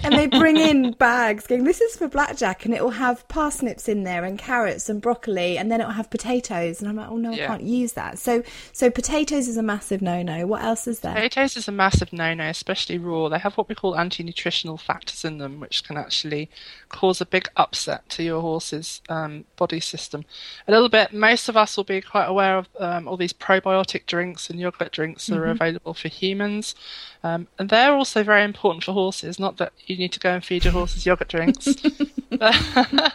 and they bring in bags going, this is for blackjack, and it will have parsnips in there and carrots and broccoli, and then it will have potatoes, and I'm like, oh no, I can't use that. So potatoes is a massive no-no. What else is there? Potatoes is a massive no-no, especially raw. They have what we call anti-nutritional factors in them, which can actually cause a big upset to your horse's body system a little bit. Most of us will be quite aware of all these probiotic drinks and yogurt drinks that are available for humans, and they're also very important for horses. Not that you need to go and feed your horses yogurt drinks, but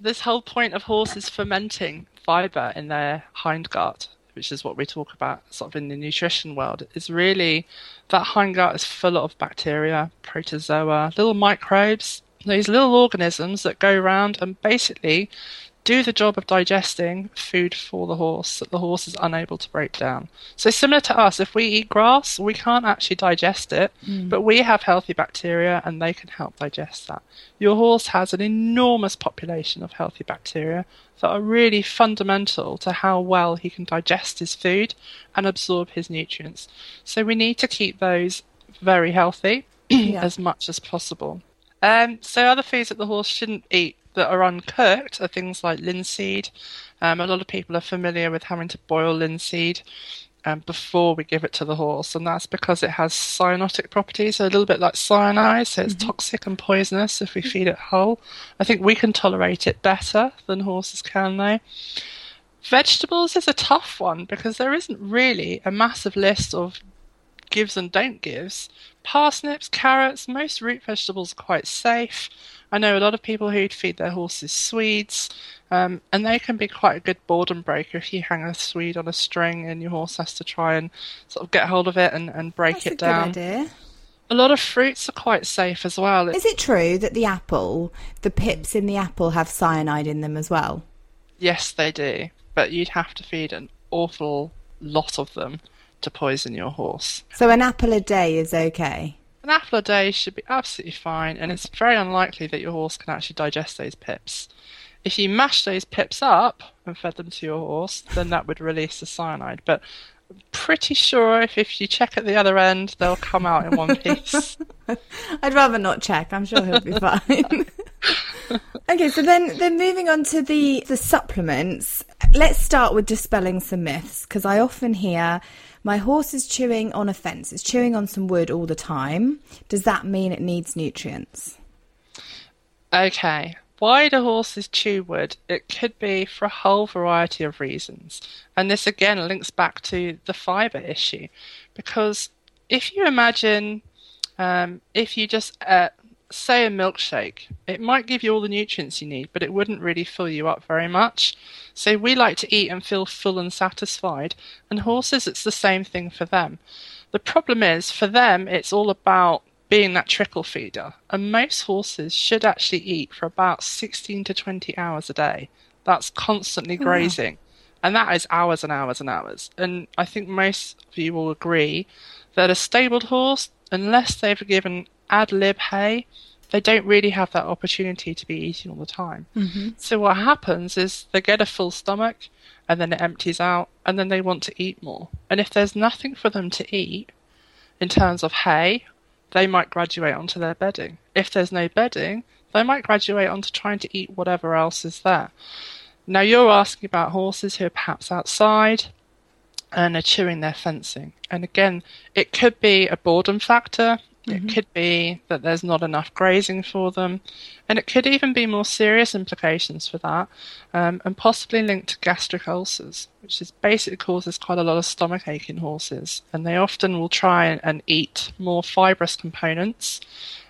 this whole point of horses fermenting fibre in their hindgut, which is what we talk about sort of in the nutrition world, is really that hindgut is full of bacteria, protozoa, little microbes, these little organisms that go around and basically do the job of digesting food for the horse that the horse is unable to break down. So similar to us, if we eat grass, we can't actually digest it, but we have healthy bacteria and they can help digest that. Your horse has an enormous population of healthy bacteria that are really fundamental to how well he can digest his food and absorb his nutrients. So we need to keep those very healthy as much as possible. So other foods that the horse shouldn't eat that are uncooked are things like linseed. A lot of people are familiar with having to boil linseed before we give it to the horse, and that's because it has cyanotic properties, so a little bit like cyanide, so it's toxic and poisonous if we feed it whole. I think we can tolerate it better than horses can, though. Vegetables is a tough one because there isn't really a massive list of gives and don't gives. Parsnips, carrots, most root vegetables are quite safe. I know a lot of people who'd feed their horses swedes, and they can be quite a good boredom breaker. If you hang a swede on a string and your horse has to try and sort of get hold of it and break it down. That's a good idea. A lot of fruits are quite safe as well. Is it true that the pips in the apple have cyanide in them as well? Yes, they do, but you'd have to feed an awful lot of them to poison your horse. So an apple a day is okay? An apple a day should be absolutely fine, and it's very unlikely that your horse can actually digest those pips. If you mash those pips up and fed them to your horse, then that would release the cyanide. But I'm pretty sure if you check at the other end, they'll come out in one piece. I'd rather not check. I'm sure he'll be fine. Okay, so then moving on to the supplements, let's start with dispelling some myths, because I often hear, my horse is chewing on a fence, it's chewing on some wood all the time. Does that mean it needs nutrients? Okay, why do horses chew wood? It could be for a whole variety of reasons. And this again links back to the fibre issue, because if you imagine, if you just... say a milkshake, it might give you all the nutrients you need, but it wouldn't really fill you up very much. So we like to eat and feel full and satisfied, and horses, it's the same thing for them. The problem is, for them, it's all about being that trickle feeder, and most horses should actually eat for about 16 to 20 hours a day. That's constantly grazing, and that is hours and hours and hours. And I think most of you will agree that a stabled horse, unless they've given ad lib hay, they don't really have that opportunity to be eating all the time. Mm-hmm. So what happens is they get a full stomach, and then it empties out, and then they want to eat more. And if there's nothing for them to eat in terms of hay, they might graduate onto their bedding. If there's no bedding, they might graduate onto trying to eat whatever else is there. Now, you're asking about horses who are perhaps outside and are chewing their fencing. And again, it could be a boredom factor. It could be that there's not enough grazing for them, and it could even be more serious implications for that, and possibly linked to gastric ulcers, which is basically causes quite a lot of stomach ache in horses. And they often will try and eat more fibrous components,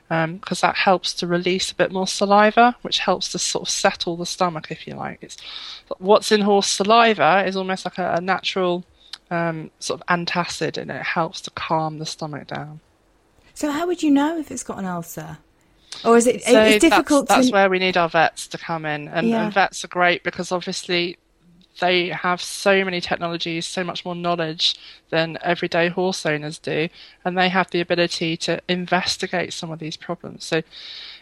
because that helps to release a bit more saliva, which helps to sort of settle the stomach, if you like. It's what's in horse saliva is almost like a natural sort of antacid, and it helps to calm the stomach down. So how would you know if it's got an ulcer? Or is it it's difficult to... That's where we need our vets to come in. And vets are great, because obviously they have so many technologies, so much more knowledge than everyday horse owners do, and they have the ability to investigate some of these problems. So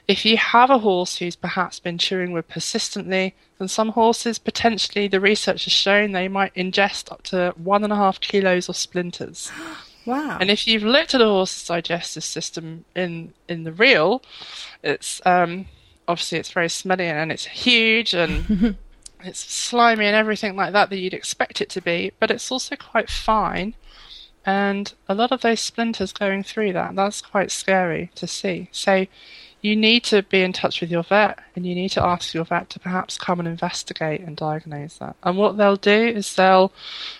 if you have a horse who's perhaps been chewing wood persistently, then some horses, potentially, the research has shown, they might ingest up to 1.5 kilos of splinters. Wow. And if you've looked at a horse's digestive system in the real, it's obviously it's very smelly and it's huge and it's slimy and everything like that you'd expect it to be, but it's also quite fine. And a lot of those splinters going through that's quite scary to see. So you need to be in touch with your vet, and you need to ask your vet to perhaps come and investigate and diagnose that. And what they'll do is they'll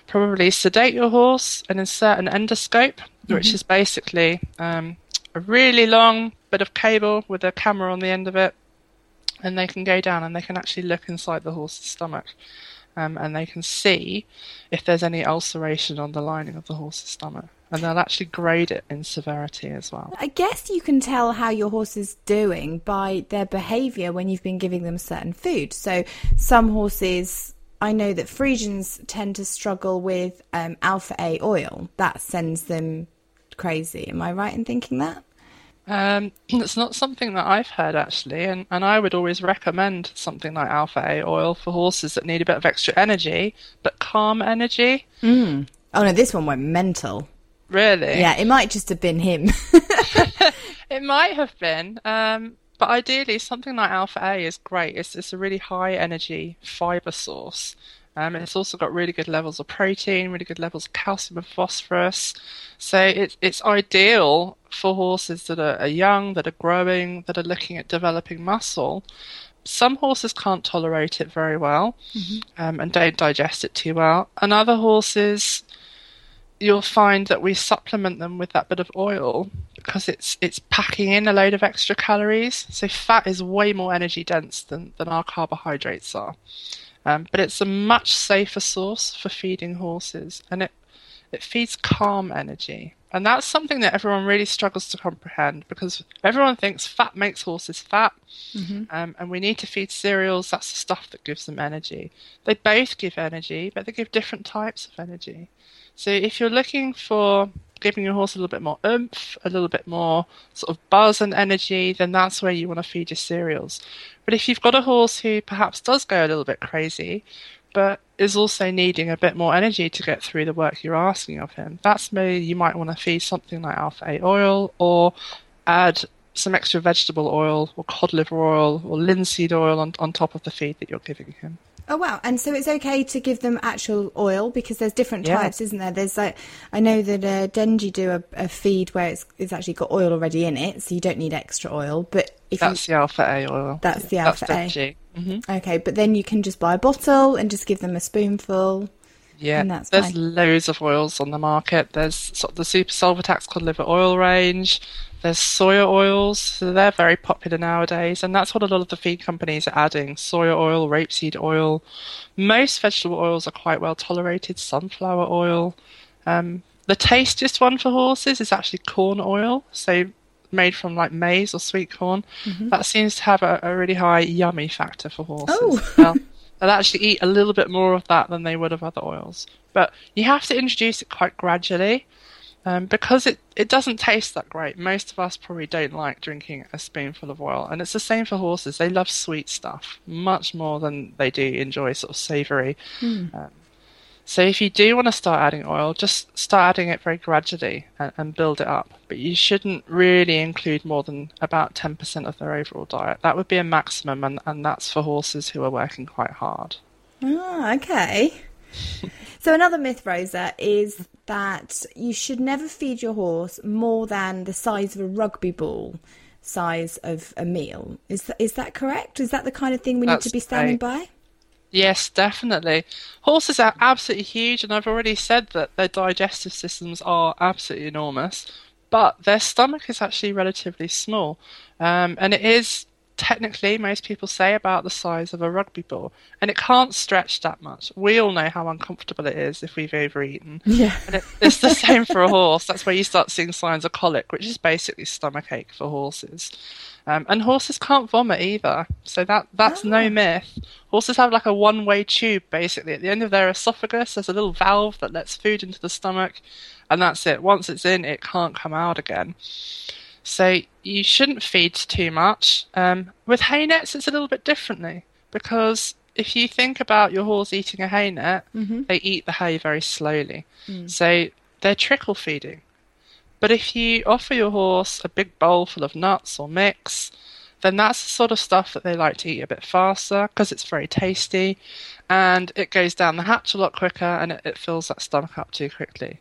probably sedate your horse and insert an endoscope, which is basically a really long bit of cable with a camera on the end of it, and they can go down and they can actually look inside the horse's stomach, and they can see if there's any ulceration on the lining of the horse's stomach. And they'll actually grade it in severity as well. I guess you can tell how your horse is doing by their behaviour when you've been giving them certain food. So some horses, I know that Frisians tend to struggle with Alpha A oil. That sends them crazy. Am I right in thinking that? It's not something that I've heard, actually, and I would always recommend something like Alpha A oil for horses that need a bit of extra energy, but calm energy. Oh, no, this one went mental. Really? Yeah, it might just have been him. It might have been. But ideally, something like Alpha A is great. It's a really high energy fibre source. It's also got really good levels of protein, really good levels of calcium and phosphorus. So it's ideal for horses that are young, that are growing, that are looking at developing muscle. Some horses can't tolerate it very well, and don't digest it too well. And other horses... you'll find that we supplement them with that bit of oil because it's packing in a load of extra calories. So fat is way more energy dense than our carbohydrates are. But it's a much safer source for feeding horses, and it feeds calm energy. And that's something that everyone really struggles to comprehend, because everyone thinks fat makes horses fat, and we need to feed cereals. That's the stuff that gives them energy. They both give energy, but they give different types of energy. So if you're looking for giving your horse a little bit more oomph, a little bit more sort of buzz and energy, then that's where you want to feed your cereals. But if you've got a horse who perhaps does go a little bit crazy, but is also needing a bit more energy to get through the work you're asking of him, that's maybe you might want to feed something like Alpha A oil, or add some extra vegetable oil or cod liver oil or linseed oil on top of the feed that you're giving him. Oh, wow. And so it's okay to give them actual oil, because there's different types, isn't there? There's like, I know that Dengie do a feed where it's actually got oil already in it, so you don't need extra oil. But if that's the Alpha A oil. That's the Alpha A. Mm-hmm. Okay, but then you can just buy a bottle and just give them a spoonful. Yeah, and that's there's loads of oils on the market. There's sort of the Super Solvatax cod liver oil range. There's soya oils, so they're very popular nowadays, and that's what a lot of the feed companies are adding: soya oil, rapeseed oil. Most vegetable oils are quite well tolerated. Sunflower oil. The tastiest one for horses is actually corn oil, so made from like maize or sweet corn. Mm-hmm. That seems to have a really high yummy factor for horses. Oh. Well, they'll actually eat a little bit more of that than they would of other oils. But you have to introduce it quite gradually, because it doesn't taste that great. Most of us probably don't like drinking a spoonful of oil. And it's the same for horses. They love sweet stuff much more than they do enjoy sort of savoury. Mm. So if you do want to start adding oil, just start adding it very gradually and build it up. But you shouldn't really include more than about 10% of their overall diet. That would be a maximum, and that's for horses who are working quite hard. Ah, okay. So another myth, Rosa, is that you should never feed your horse more than the size of a rugby ball size of a meal. Is that correct? Is that the kind of thing we need to be standing by? Yes, definitely. Horses are absolutely huge, and I've already said that their digestive systems are absolutely enormous, but their stomach is actually relatively small. And it is technically, most people say, about the size of a rugby ball, and it can't stretch that much. We all know how uncomfortable it is if we've overeaten. Yeah. And it's the same for a horse. That's where you start seeing signs of colic, which is basically stomach ache for horses. And horses can't vomit either, so that's no myth. Horses have like a one-way tube, basically. At the end of their esophagus, there's a little valve that lets food into the stomach, and that's it. Once it's in, it can't come out again. So you shouldn't feed too much. With hay nets, it's a little bit differently, because if you think about your horse eating a hay net, mm-hmm. they eat the hay very slowly. Mm. So they're trickle feeding. But if you offer your horse a big bowl full of nuts or mix, then that's the sort of stuff that they like to eat a bit faster, because it's very tasty and it goes down the hatch a lot quicker, and it fills that stomach up too quickly.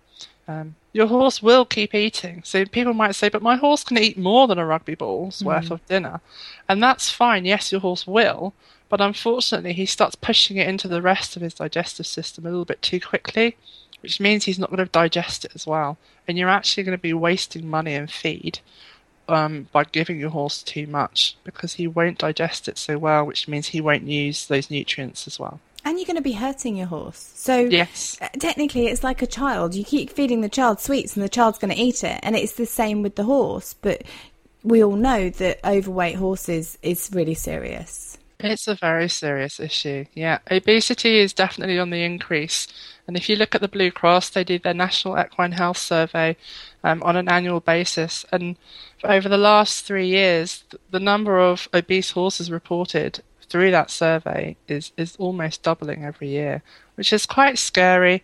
Your horse will keep eating. So people might say, but my horse can eat more than a rugby ball's worth of dinner. And that's fine. Yes, your horse will. But unfortunately, he starts pushing it into the rest of his digestive system a little bit too quickly, which means he's not going to digest it as well. And you're actually going to be wasting money in feed by giving your horse too much, because he won't digest it so well, which means he won't use those nutrients as well. And you're going to be hurting your horse. So yes. Technically, it's like a child. You keep feeding the child sweets and the child's going to eat it. And it's the same with the horse. But we all know that overweight horses is really serious. It's a very serious issue. Yeah, obesity is definitely on the increase. And if you look at the Blue Cross, they do their National Equine Health Survey on an annual basis. And over the last 3 years, the number of obese horses reported through that survey is almost doubling every year, which is quite scary.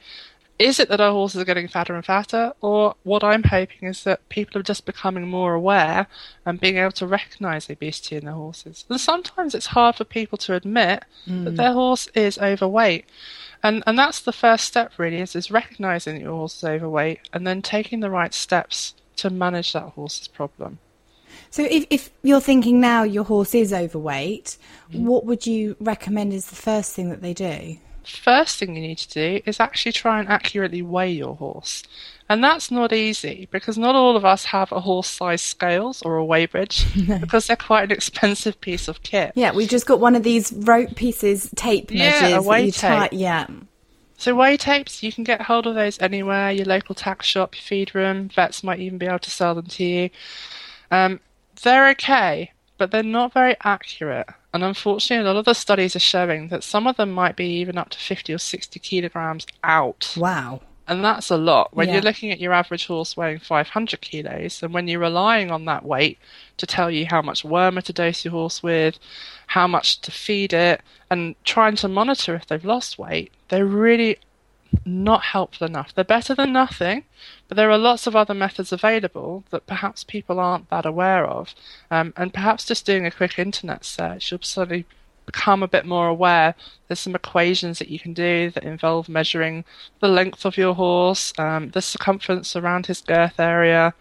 Is it that our horses are getting fatter and fatter? Or what I'm hoping is that people are just becoming more aware and being able to recognise obesity in their horses. And sometimes it's hard for people to admit that their horse is overweight. And that's the first step, really, is recognising that your horse is overweight and then taking the right steps to manage that horse's problem. So if you're thinking now your horse is overweight, what would you recommend is the first thing that they do? First thing you need to do is actually try and accurately weigh your horse. And that's not easy, because not all of us have a horse size scales or a weigh bridge because they're quite an expensive piece of kit. Yeah, we've just got one of these rope pieces, tape measures. Yeah, a weigh tape. So weigh tapes, you can get hold of those anywhere, your local tack shop, your feed room, vets might even be able to sell them to you. They're okay, but they're not very accurate. And unfortunately, a lot of the studies are showing that some of them might be even up to 50 or 60 kilograms out. Wow. And that's a lot. When you're looking at your average horse weighing 500 kilos, and when you're relying on that weight to tell you how much wormer to dose your horse with, how much to feed it, and trying to monitor if they've lost weight, they're really not helpful enough. They're better than nothing, but there are lots of other methods available that perhaps people aren't that aware of. And perhaps just doing a quick internet search, you'll suddenly become a bit more aware. There's some equations that you can do that involve measuring the length of your horse, the circumference around his girth area,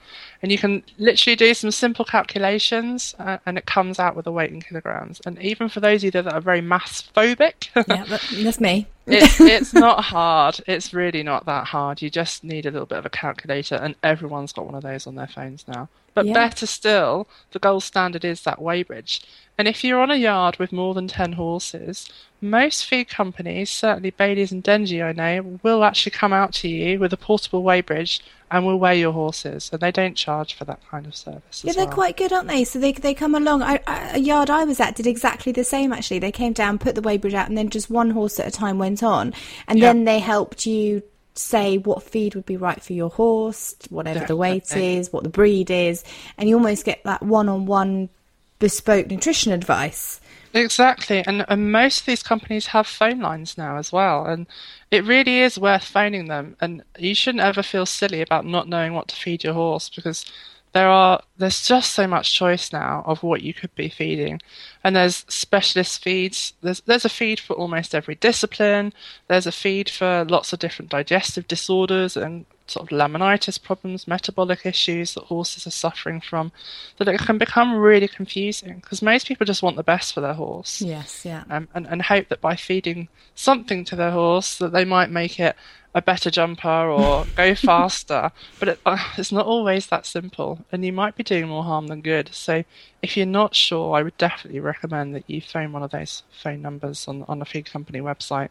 and you can literally do some simple calculations and it comes out with a weight in kilograms. And even for those of you that are very maths phobic, that's me. it's not hard. It's really not that hard. You just need a little bit of a calculator, and everyone's got one of those on their phones now. But better still, the gold standard is that weigh bridge. And if you're on a yard with more than 10 horses, most feed companies, certainly Bailey's and Dengie I know, will actually come out to you with a portable weigh bridge and will weigh your horses. And they don't charge for that kind of service. Yeah, they're quite good, aren't they? So they come along. A yard I was at did exactly the same, actually. They came down, put the weigh bridge out, and then just one horse at a time went on. And then they helped you say what feed would be right for your horse, whatever the weight is, what the breed is. And you almost get that one-on-one bespoke nutrition advice. Exactly, and most of these companies have phone lines now as well, and it really is worth phoning them. And you shouldn't ever feel silly about not knowing what to feed your horse, because there's just so much choice now of what you could be feeding. And there's specialist feeds. There's a feed for almost every discipline. There's a feed for lots of different digestive disorders and sort of laminitis problems, metabolic issues that horses are suffering from, that it can become really confusing, because most people just want the best for their horse. Yes, yeah. And hope that by feeding something to their horse that they might make it a better jumper or go faster. But it's not always that simple, and you might be doing more harm than good. So if you're not sure, I would definitely recommend that you phone one of those phone numbers on a feed company website,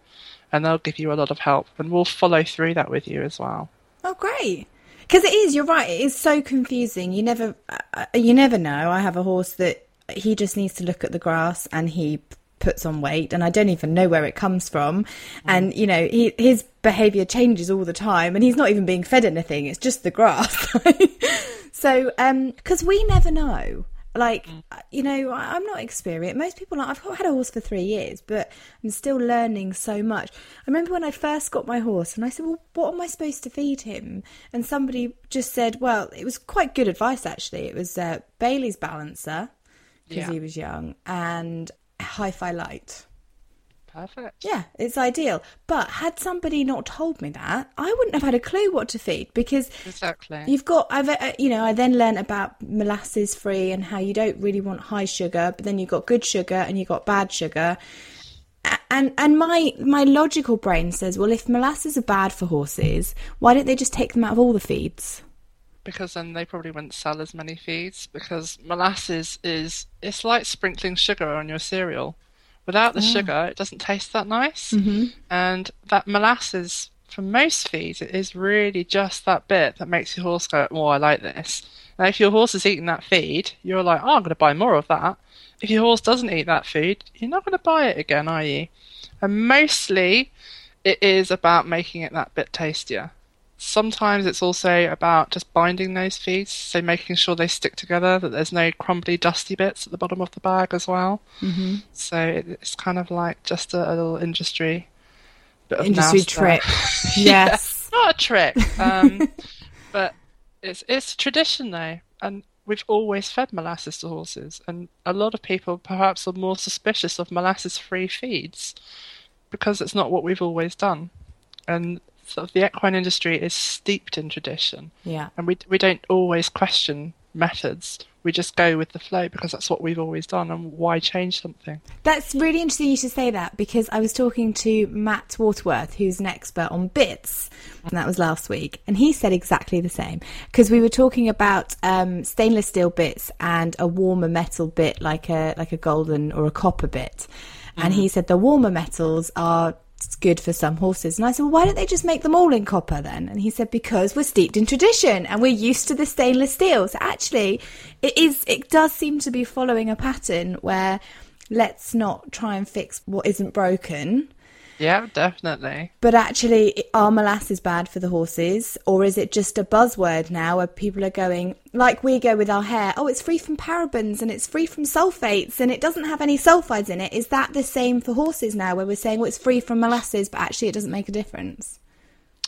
and they'll give you a lot of help, and we'll follow through that with you as well. Oh, great. Because it is, you're right, it is so confusing. You never know. I have a horse that he just needs to look at the grass and he puts on weight, and I don't even know where it comes from. And, you know, his behaviour changes all the time, and he's not even being fed anything. It's just the grass. So, because we never know. Like, you know, I'm not experienced. Most people aren't. I've had a horse for 3 years, but I'm still learning so much. I remember when I first got my horse and I said, well, what am I supposed to feed him? And somebody just said, well, it was quite good advice, actually. It was Bailey's Balancer, because he was young, and Hi-Fi Light. Perfect. Yeah, it's ideal. But had somebody not told me that, I wouldn't have had a clue what to feed, because you've got, I then learned about molasses free and how you don't really want high sugar, but then you've got good sugar and you've got bad sugar. And my logical brain says, well, if molasses are bad for horses, why don't they just take them out of all the feeds? Because then they probably wouldn't sell as many feeds, because molasses it's like sprinkling sugar on your cereal. Without the sugar, it doesn't taste that nice. Mm-hmm. And that molasses, for most feeds, it is really just that bit that makes your horse go, oh, I like this. Now, if your horse is eating that feed, you're like, oh, I'm going to buy more of that. If your horse doesn't eat that food, you're not going to buy it again, are you? And mostly, it is about making it that bit tastier. Sometimes it's also about just binding those feeds, so making sure they stick together, that there's no crumbly, dusty bits at the bottom of the bag as well. Mm-hmm. So it's kind of like just a little industry trick. Yes, yeah, not a trick, but it's tradition though, and we've always fed molasses to horses, and a lot of people perhaps are more suspicious of molasses-free feeds because it's not what we've always done, and sort of the equine industry is steeped in tradition, and we don't always question methods. We just go with the flow because that's what we've always done, and why change something? That's really interesting you should say that, because I was talking to Matt Waterworth, who's an expert on bits, and that was last week, and he said exactly the same, because we were talking about stainless steel bits and a warmer metal bit like a golden or a copper bit, and he said the warmer metals are good for some horses. And I said, well, why don't they just make them all in copper then? And he said, because we're steeped in tradition and we're used to the stainless steel. So actually it does seem to be following a pattern where let's not try and fix what isn't broken. Yeah, definitely. But actually, are molasses bad for the horses, or is it just a buzzword now where people are going, like we go with our hair, oh, it's free from parabens and it's free from sulfates and it doesn't have any sulfides in it. Is that the same for horses now, where we're saying, well, it's free from molasses, but actually it doesn't make a difference?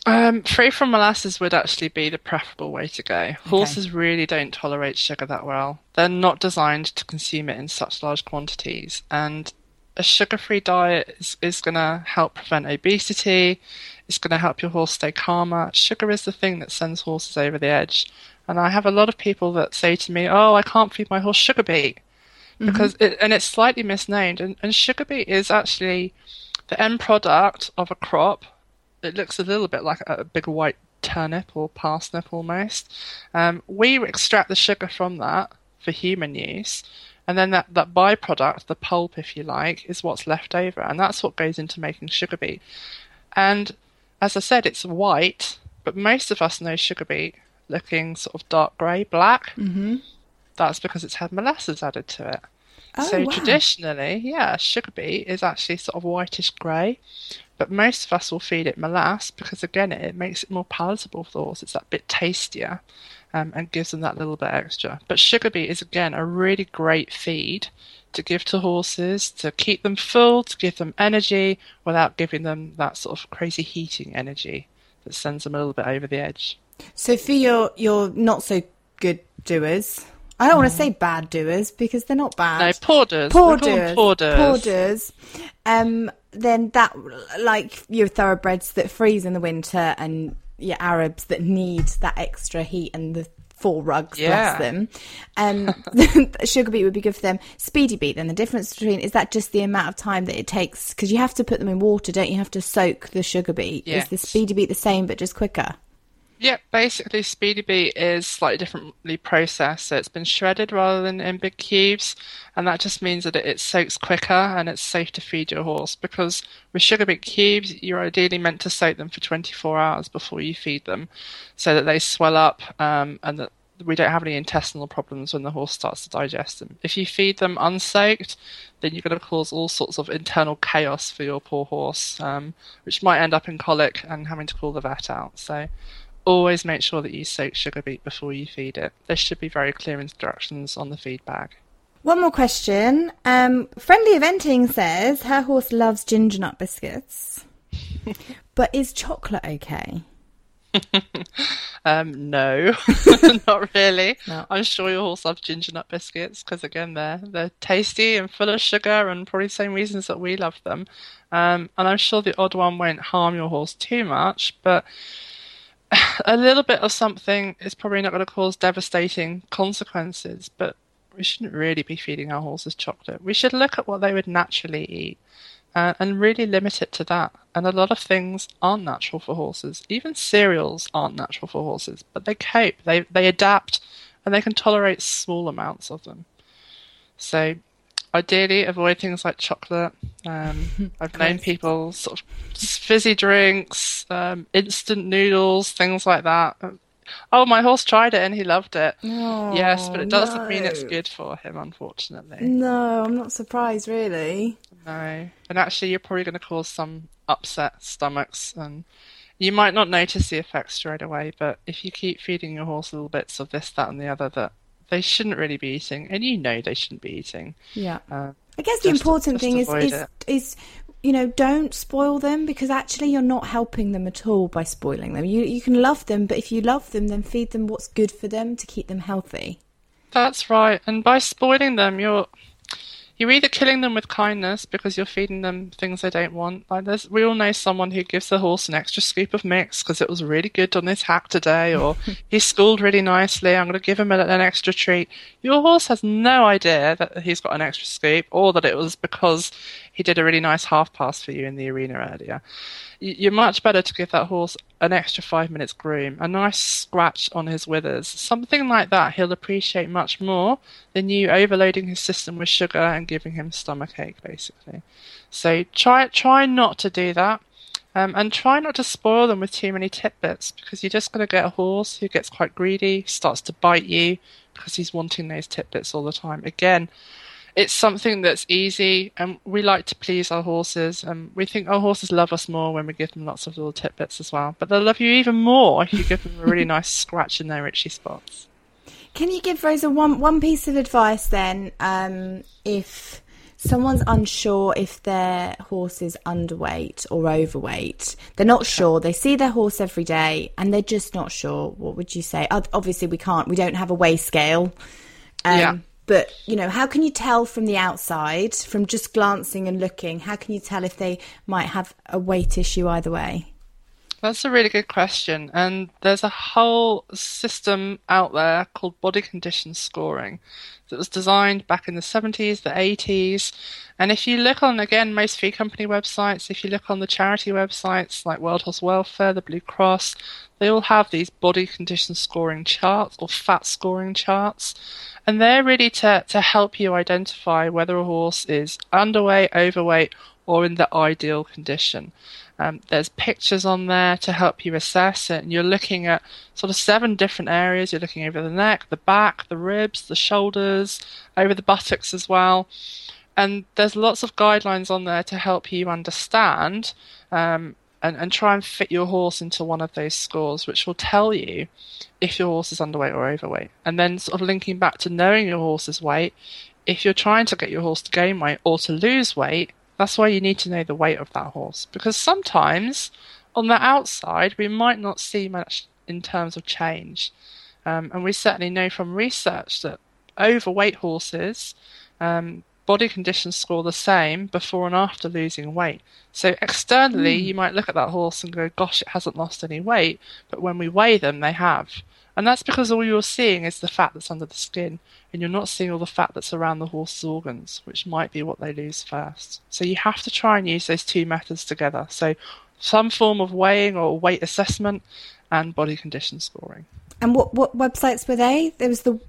Free from molasses would actually be the preferable way to go. Okay. Horses really don't tolerate sugar that well. They're not designed to consume it in such large quantities, and a sugar-free diet is going to help prevent obesity. It's going to help your horse stay calmer. Sugar is the thing that sends horses over the edge. And I have a lot of people that say to me, oh, I can't feed my horse sugar beet. Because it's slightly misnamed. And sugar beet is actually the end product of a crop. It looks a little bit like a big white turnip or parsnip almost. We extract the sugar from that for human use. And then that byproduct, the pulp, if you like, is what's left over. And that's what goes into making sugar beet. And as I said, it's white, but most of us know sugar beet looking sort of dark grey, black. Mm-hmm. That's because it's had molasses added to it. Oh, so wow. Traditionally, yeah, sugar beet is actually sort of whitish grey, but most of us will feed it molasses because, again, it makes it more palatable for the horse. It's that bit tastier. And gives them that little bit extra. But sugar beet is, again, a really great feed to give to horses, to keep them full, to give them energy, without giving them that sort of crazy heating energy that sends them a little bit over the edge. So for your not-so-good doers, I don't want to say bad doers because they're not bad. No, poor doers. Then that, like your thoroughbreds that freeze in the winter and your Arabs that need that extra heat and the four rugs, bless them. Sugar beet would be good for them. Speedy beet, then the difference between, is that just the amount of time that it takes? Because you have to put them in water, don't you? You have to soak the sugar beet. Yes. Is the speedy beet the same but just quicker? Yeah, basically speedy beet is slightly differently processed. So it's been shredded rather than in big cubes, and that just means that it soaks quicker and it's safe to feed your horse, because with sugar beet cubes, you're ideally meant to soak them for 24 hours before you feed them so that they swell up and that we don't have any intestinal problems when the horse starts to digest them. If you feed them unsoaked, then you're going to cause all sorts of internal chaos for your poor horse, which might end up in colic and having to call the vet out. So always make sure that you soak sugar beet before you feed it. There should be very clear instructions on the feed bag. One more question. Friendly Eventing says her horse loves ginger nut biscuits, but is chocolate okay? No, not really. No. I'm sure your horse loves ginger nut biscuits because, again, they're tasty and full of sugar, and probably the same reasons that we love them. And I'm sure the odd one won't harm your horse too much, but a little bit of something is probably not going to cause devastating consequences, but we shouldn't really be feeding our horses chocolate. We should look at what they would naturally eat and really limit it to that. And a lot of things aren't natural for horses. Even cereals aren't natural for horses, but they cope, they adapt, and they can tolerate small amounts of them. So ideally, avoid things like chocolate. I've known people sort of fizzy drinks, instant noodles, things like that. Oh, my horse tried it and he loved it. Oh, yes, but it doesn't mean it's good for him, unfortunately. No, I'm not surprised, really. No. And actually, you're probably going to cause some upset stomachs, and you might not notice the effects straight away, but if you keep feeding your horse little bits of this, that and the other that they shouldn't really be eating, and you know they shouldn't be eating. Yeah. I guess the important thing is you know, don't spoil them, because actually you're not helping them at all by spoiling them. You can love them, but if you love them, then feed them what's good for them to keep them healthy. That's right. And by spoiling them, you're either killing them with kindness because you're feeding them things they don't want. Like we all know someone who gives the horse an extra scoop of mix because it was really good on his hack today, or he schooled really nicely, I'm going to give him an extra treat. Your horse has no idea that he's got an extra scoop, or that it was because he did a really nice half pass for you in the arena earlier. You're much better to give that horse an extra 5 minutes groom, a nice scratch on his withers, something like that. He'll appreciate much more than you overloading his system with sugar and giving him stomach ache, basically. So try not to do that, and try not to spoil them with too many tidbits, because you're just going to get a horse who gets quite greedy, starts to bite you because he's wanting those tidbits all the time. Again, it's something that's easy, and we like to please our horses, and we think our horses love us more when we give them lots of little tidbits as well. But they'll love you even more if you give them a really nice scratch in their itchy spots. Can you give Rosa one piece of advice then, if someone's unsure if their horse is underweight or overweight, they're not sure, they see their horse every day and they're just not sure, what would you say? Obviously we don't have a weigh scale, but you know, how can you tell from the outside, from just glancing and looking, how can you tell if they might have a weight issue either way? That's a really good question, and there's a whole system out there called body condition scoring that was designed back in the 70s, the 80s, and if you look on, again, most feed company websites, if you look on the charity websites like World Horse Welfare, the Blue Cross, they all have these body condition scoring charts or fat scoring charts, and they're really to help you identify whether a horse is underweight, overweight, or in the ideal condition. There's pictures on there to help you assess it, and you're looking at sort of 7 different areas. You're looking over the neck, the back, the ribs, the shoulders, over the buttocks as well. And there's lots of guidelines on there to help you understand and try and fit your horse into one of those scores, which will tell you if your horse is underweight or overweight. And then sort of linking back to knowing your horse's weight, if you're trying to get your horse to gain weight or to lose weight, that's why you need to know the weight of that horse, because sometimes on the outside we might not see much in terms of change, and we certainly know from research that overweight horses body conditions score the same before and after losing weight. So externally you might look at that horse and go, gosh, it hasn't lost any weight, but when we weigh them they have. And that's because all you're seeing is the fat that's under the skin, and you're not seeing all the fat that's around the horse's organs, which might be what they lose first. So you have to try and use those two methods together. So some form of weighing or weight assessment and body condition scoring. And what websites were they? There was the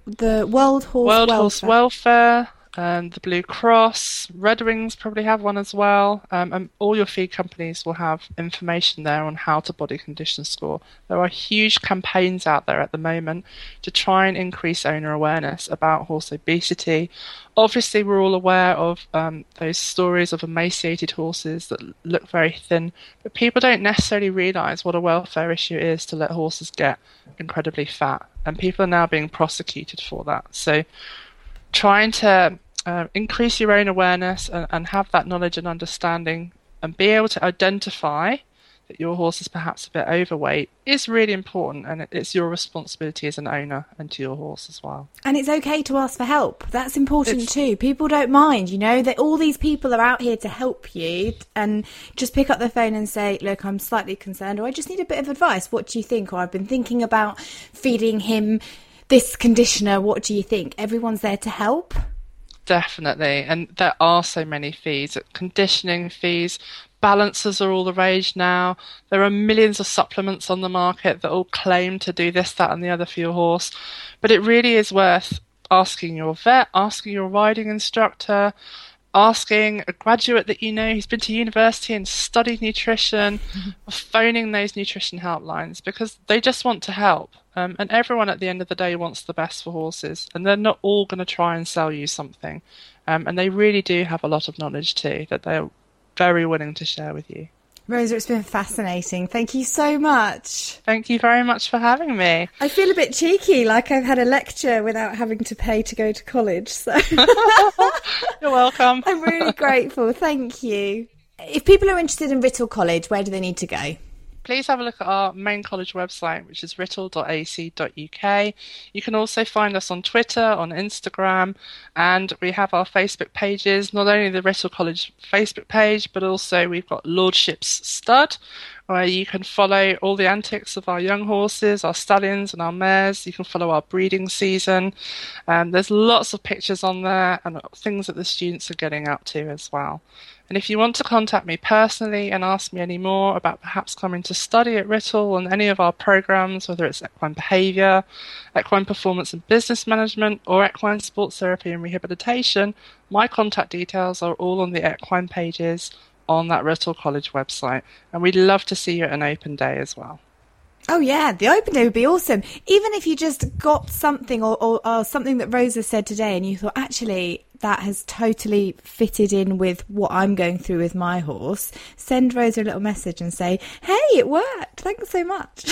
World Horse Welfare and the Blue Cross. Red Wings probably have one as well. And all your feed companies will have information there on how to body condition score. There are huge campaigns out there at the moment to try and increase owner awareness about horse obesity. Obviously, we're all aware of those stories of emaciated horses that look very thin, but people don't necessarily realise what a welfare issue is to let horses get incredibly fat. And people are now being prosecuted for that. So trying to increase your own awareness and have that knowledge and understanding and be able to identify that your horse is perhaps a bit overweight is really important, and it's your responsibility as an owner and to your horse as well. And it's okay to ask for help. That's important too. People don't mind, you know, that all these people are out here to help you, and just pick up the phone and say, look, I'm slightly concerned, or I just need a bit of advice. What do you think? Or I've been thinking about feeding him this conditioner, what do you think? Everyone's there to help. Definitely, and there are so many feeds, conditioning feeds, balancers are all the rage now. There are millions of supplements on the market that all claim to do this, that and the other for your horse, but it really is worth asking your vet, asking your riding instructor, asking a graduate that you know who's been to university and studied nutrition, phoning those nutrition helplines, because they just want to help. And everyone at the end of the day wants the best for horses, and they're not all going to try and sell you something. And they really do have a lot of knowledge too that they're very willing to share with you. Rosa, it's been fascinating. Thank you so much. Thank you very much for having me. I feel a bit cheeky, like I've had a lecture without having to pay to go to college. So you're welcome. I'm really grateful. Thank you. If people are interested in Writtle College, where do they need to go? Please have a look at our main college website, which is writtle.ac.uk. You can also find us on Twitter, on Instagram, and we have our Facebook pages, not only the Writtle College Facebook page, but also we've got Lordship's Stud, where you can follow all the antics of our young horses, our stallions and our mares. You can follow our breeding season. There's lots of pictures on there and things that the students are getting up to as well. And if you want to contact me personally and ask me any more about perhaps coming to study at Writtle and any of our programs, whether it's equine behaviour, equine performance and business management, or equine sports therapy and rehabilitation, my contact details are all on the equine pages on that Writtle College website. And we'd love to see you at an open day as well. Oh yeah, the open day would be awesome. Even if you just got something or something that Rosa said today and you thought, actually, that has totally fitted in with what I'm going through with my horse, send Rosa a little message and say, hey, it worked. Thanks so much.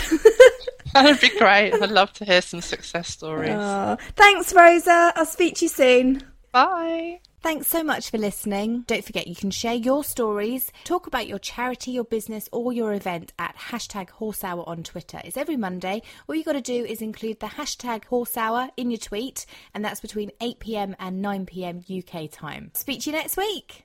That would be great. I'd love to hear some success stories. Thanks, Rosa. I'll speak to you soon. Bye. Thanks so much for listening. Don't forget you can share your stories, talk about your charity, your business or your event at #HorseHour on Twitter. It's every Monday. All you got to do is include the #HorseHour in your tweet, and that's between 8pm and 9pm UK time. Speak to you next week.